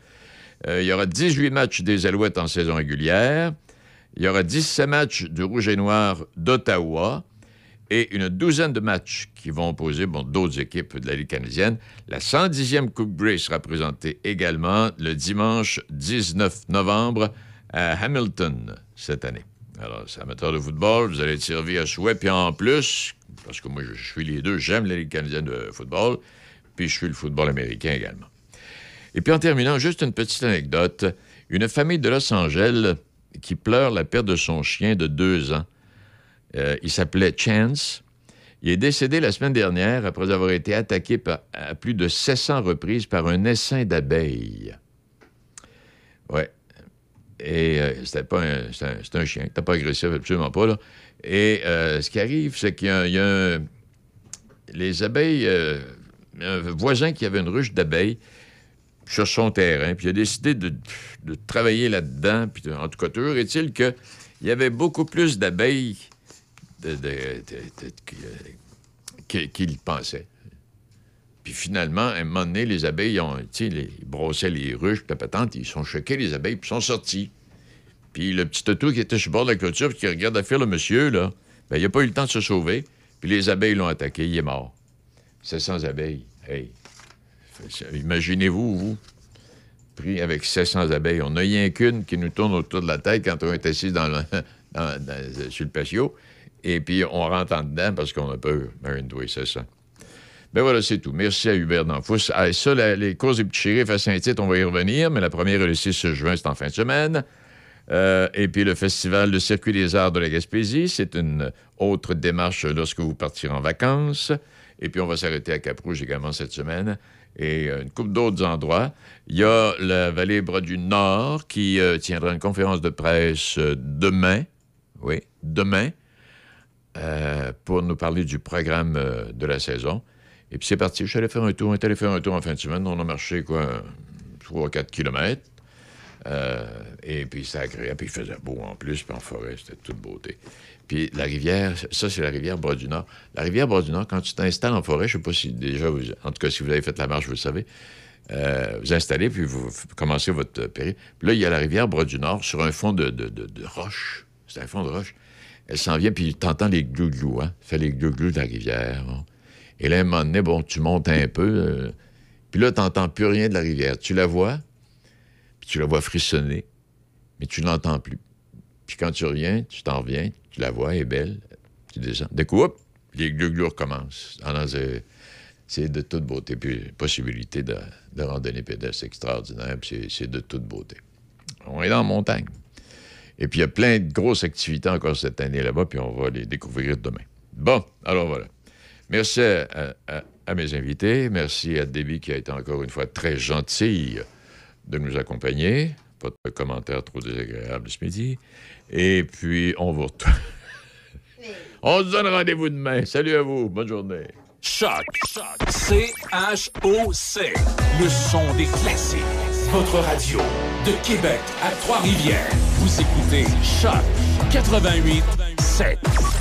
Il y aura 18 matchs des Alouettes en saison régulière. Il y aura 17 matchs du Rouge et Noir d'Ottawa. Et une douzaine de matchs qui vont opposer d'autres équipes de la Ligue canadienne. La 110e Coupe Grey sera présentée également le dimanche 19 novembre à Hamilton cette année. Alors, c'est amateur de football, vous allez être servi à souhait. Puis en plus, parce que moi, je suis les deux, j'aime la Ligue canadienne de football, puis je suis le football américain également. Et puis en terminant, juste une petite anecdote. Une famille de Los Angeles qui pleure la perte de son chien de 2 ans. Il s'appelait Chance. Il est décédé la semaine dernière après avoir été attaqué à plus de 700 reprises par un essaim d'abeilles. Ouais. Et c'était un chien. T'es pas agressif, absolument pas, là. Et ce qui arrive, c'est qu'il y a les abeilles... un voisin qui avait une ruche d'abeilles sur son terrain, puis il a décidé de travailler là-dedans. Puis, en tout cas, toujours est-il qu'il y avait beaucoup plus d'abeilles qu'il pensait. Puis finalement, à un moment donné, les abeilles, ils brossaient les ruches, la patente, ils sont choqués, les abeilles, puis sont sortis. Puis le petit toutou qui était sur le bord de la clôture, puis qui regarde à faire le monsieur, là, il n'a pas eu le temps de se sauver, puis les abeilles l'ont attaqué, il est mort. 700 abeilles. Hey! Imaginez-vous, vous, pris avec 700 abeilles. On n'a rien qu'une qui nous tourne autour de la tête quand on est assis sur le patio. Et puis, on rentre en dedans parce qu'on a peur. Marine Douai, c'est ça. Ben voilà, c'est tout. Merci à Hubert Danfous. Ah, ça, les courses des petits shérifs à Saint-Tite, on va y revenir, mais la première est le 6 juin, c'est en fin de semaine. Et puis, le festival de Circuit des Arts de la Gaspésie, c'est une autre démarche lorsque vous partirez en vacances. Et puis, on va s'arrêter à Cap-Rouge également cette semaine. Et une couple d'autres endroits. Il y a la Vallée Bras-du-Nord qui tiendra une conférence de presse demain. Oui, demain. Pour nous parler du programme de la saison. Et puis c'est parti, je suis allé faire un tour en fin de semaine. On a marché, 3-4 kilomètres. Et puis, c'était agréable. Puis, il faisait beau en plus. Puis, en forêt, c'était toute beauté. Puis, la rivière, ça, c'est la rivière Bras-du-Nord. La rivière Bras-du-Nord, quand tu t'installes en forêt, je ne sais pas si déjà, en tout cas, si vous avez fait la marche, vous le savez, vous installez, puis vous commencez votre périple. Puis là, il y a la rivière Bras-du-Nord sur un fond de roche. C'est un fond de roche. Elle s'en vient, puis t'entends les glou-glou, hein? Fait les glou-glou de la rivière. Bon. Et là, à un moment donné, bon, tu montes un peu, puis là, t'entends plus rien de la rivière. Tu la vois, puis tu la vois frissonner, mais tu l'entends plus. Puis quand tu reviens, tu t'en reviens, tu la vois, elle est belle, tu descends. D'un coup, hop, les glou-glou recommencent. Alors, c'est de toute beauté. Puis possibilité de randonnée pédestre extraordinaire, puis c'est de toute beauté. On est dans la montagne. Et puis, il y a plein de grosses activités encore cette année là-bas, puis on va les découvrir demain. Bon, alors voilà. Merci à mes invités. Merci à Debbie qui a été encore une fois très gentille de nous accompagner. Pas de commentaires trop désagréables ce midi. Et puis, on vous retrouve. On se donne rendez-vous demain. Salut à vous. Bonne journée. Choc. C-H-O-C. Le son des classiques. Votre radio de Québec à Trois-Rivières. Vous écoutez Choc 88.7.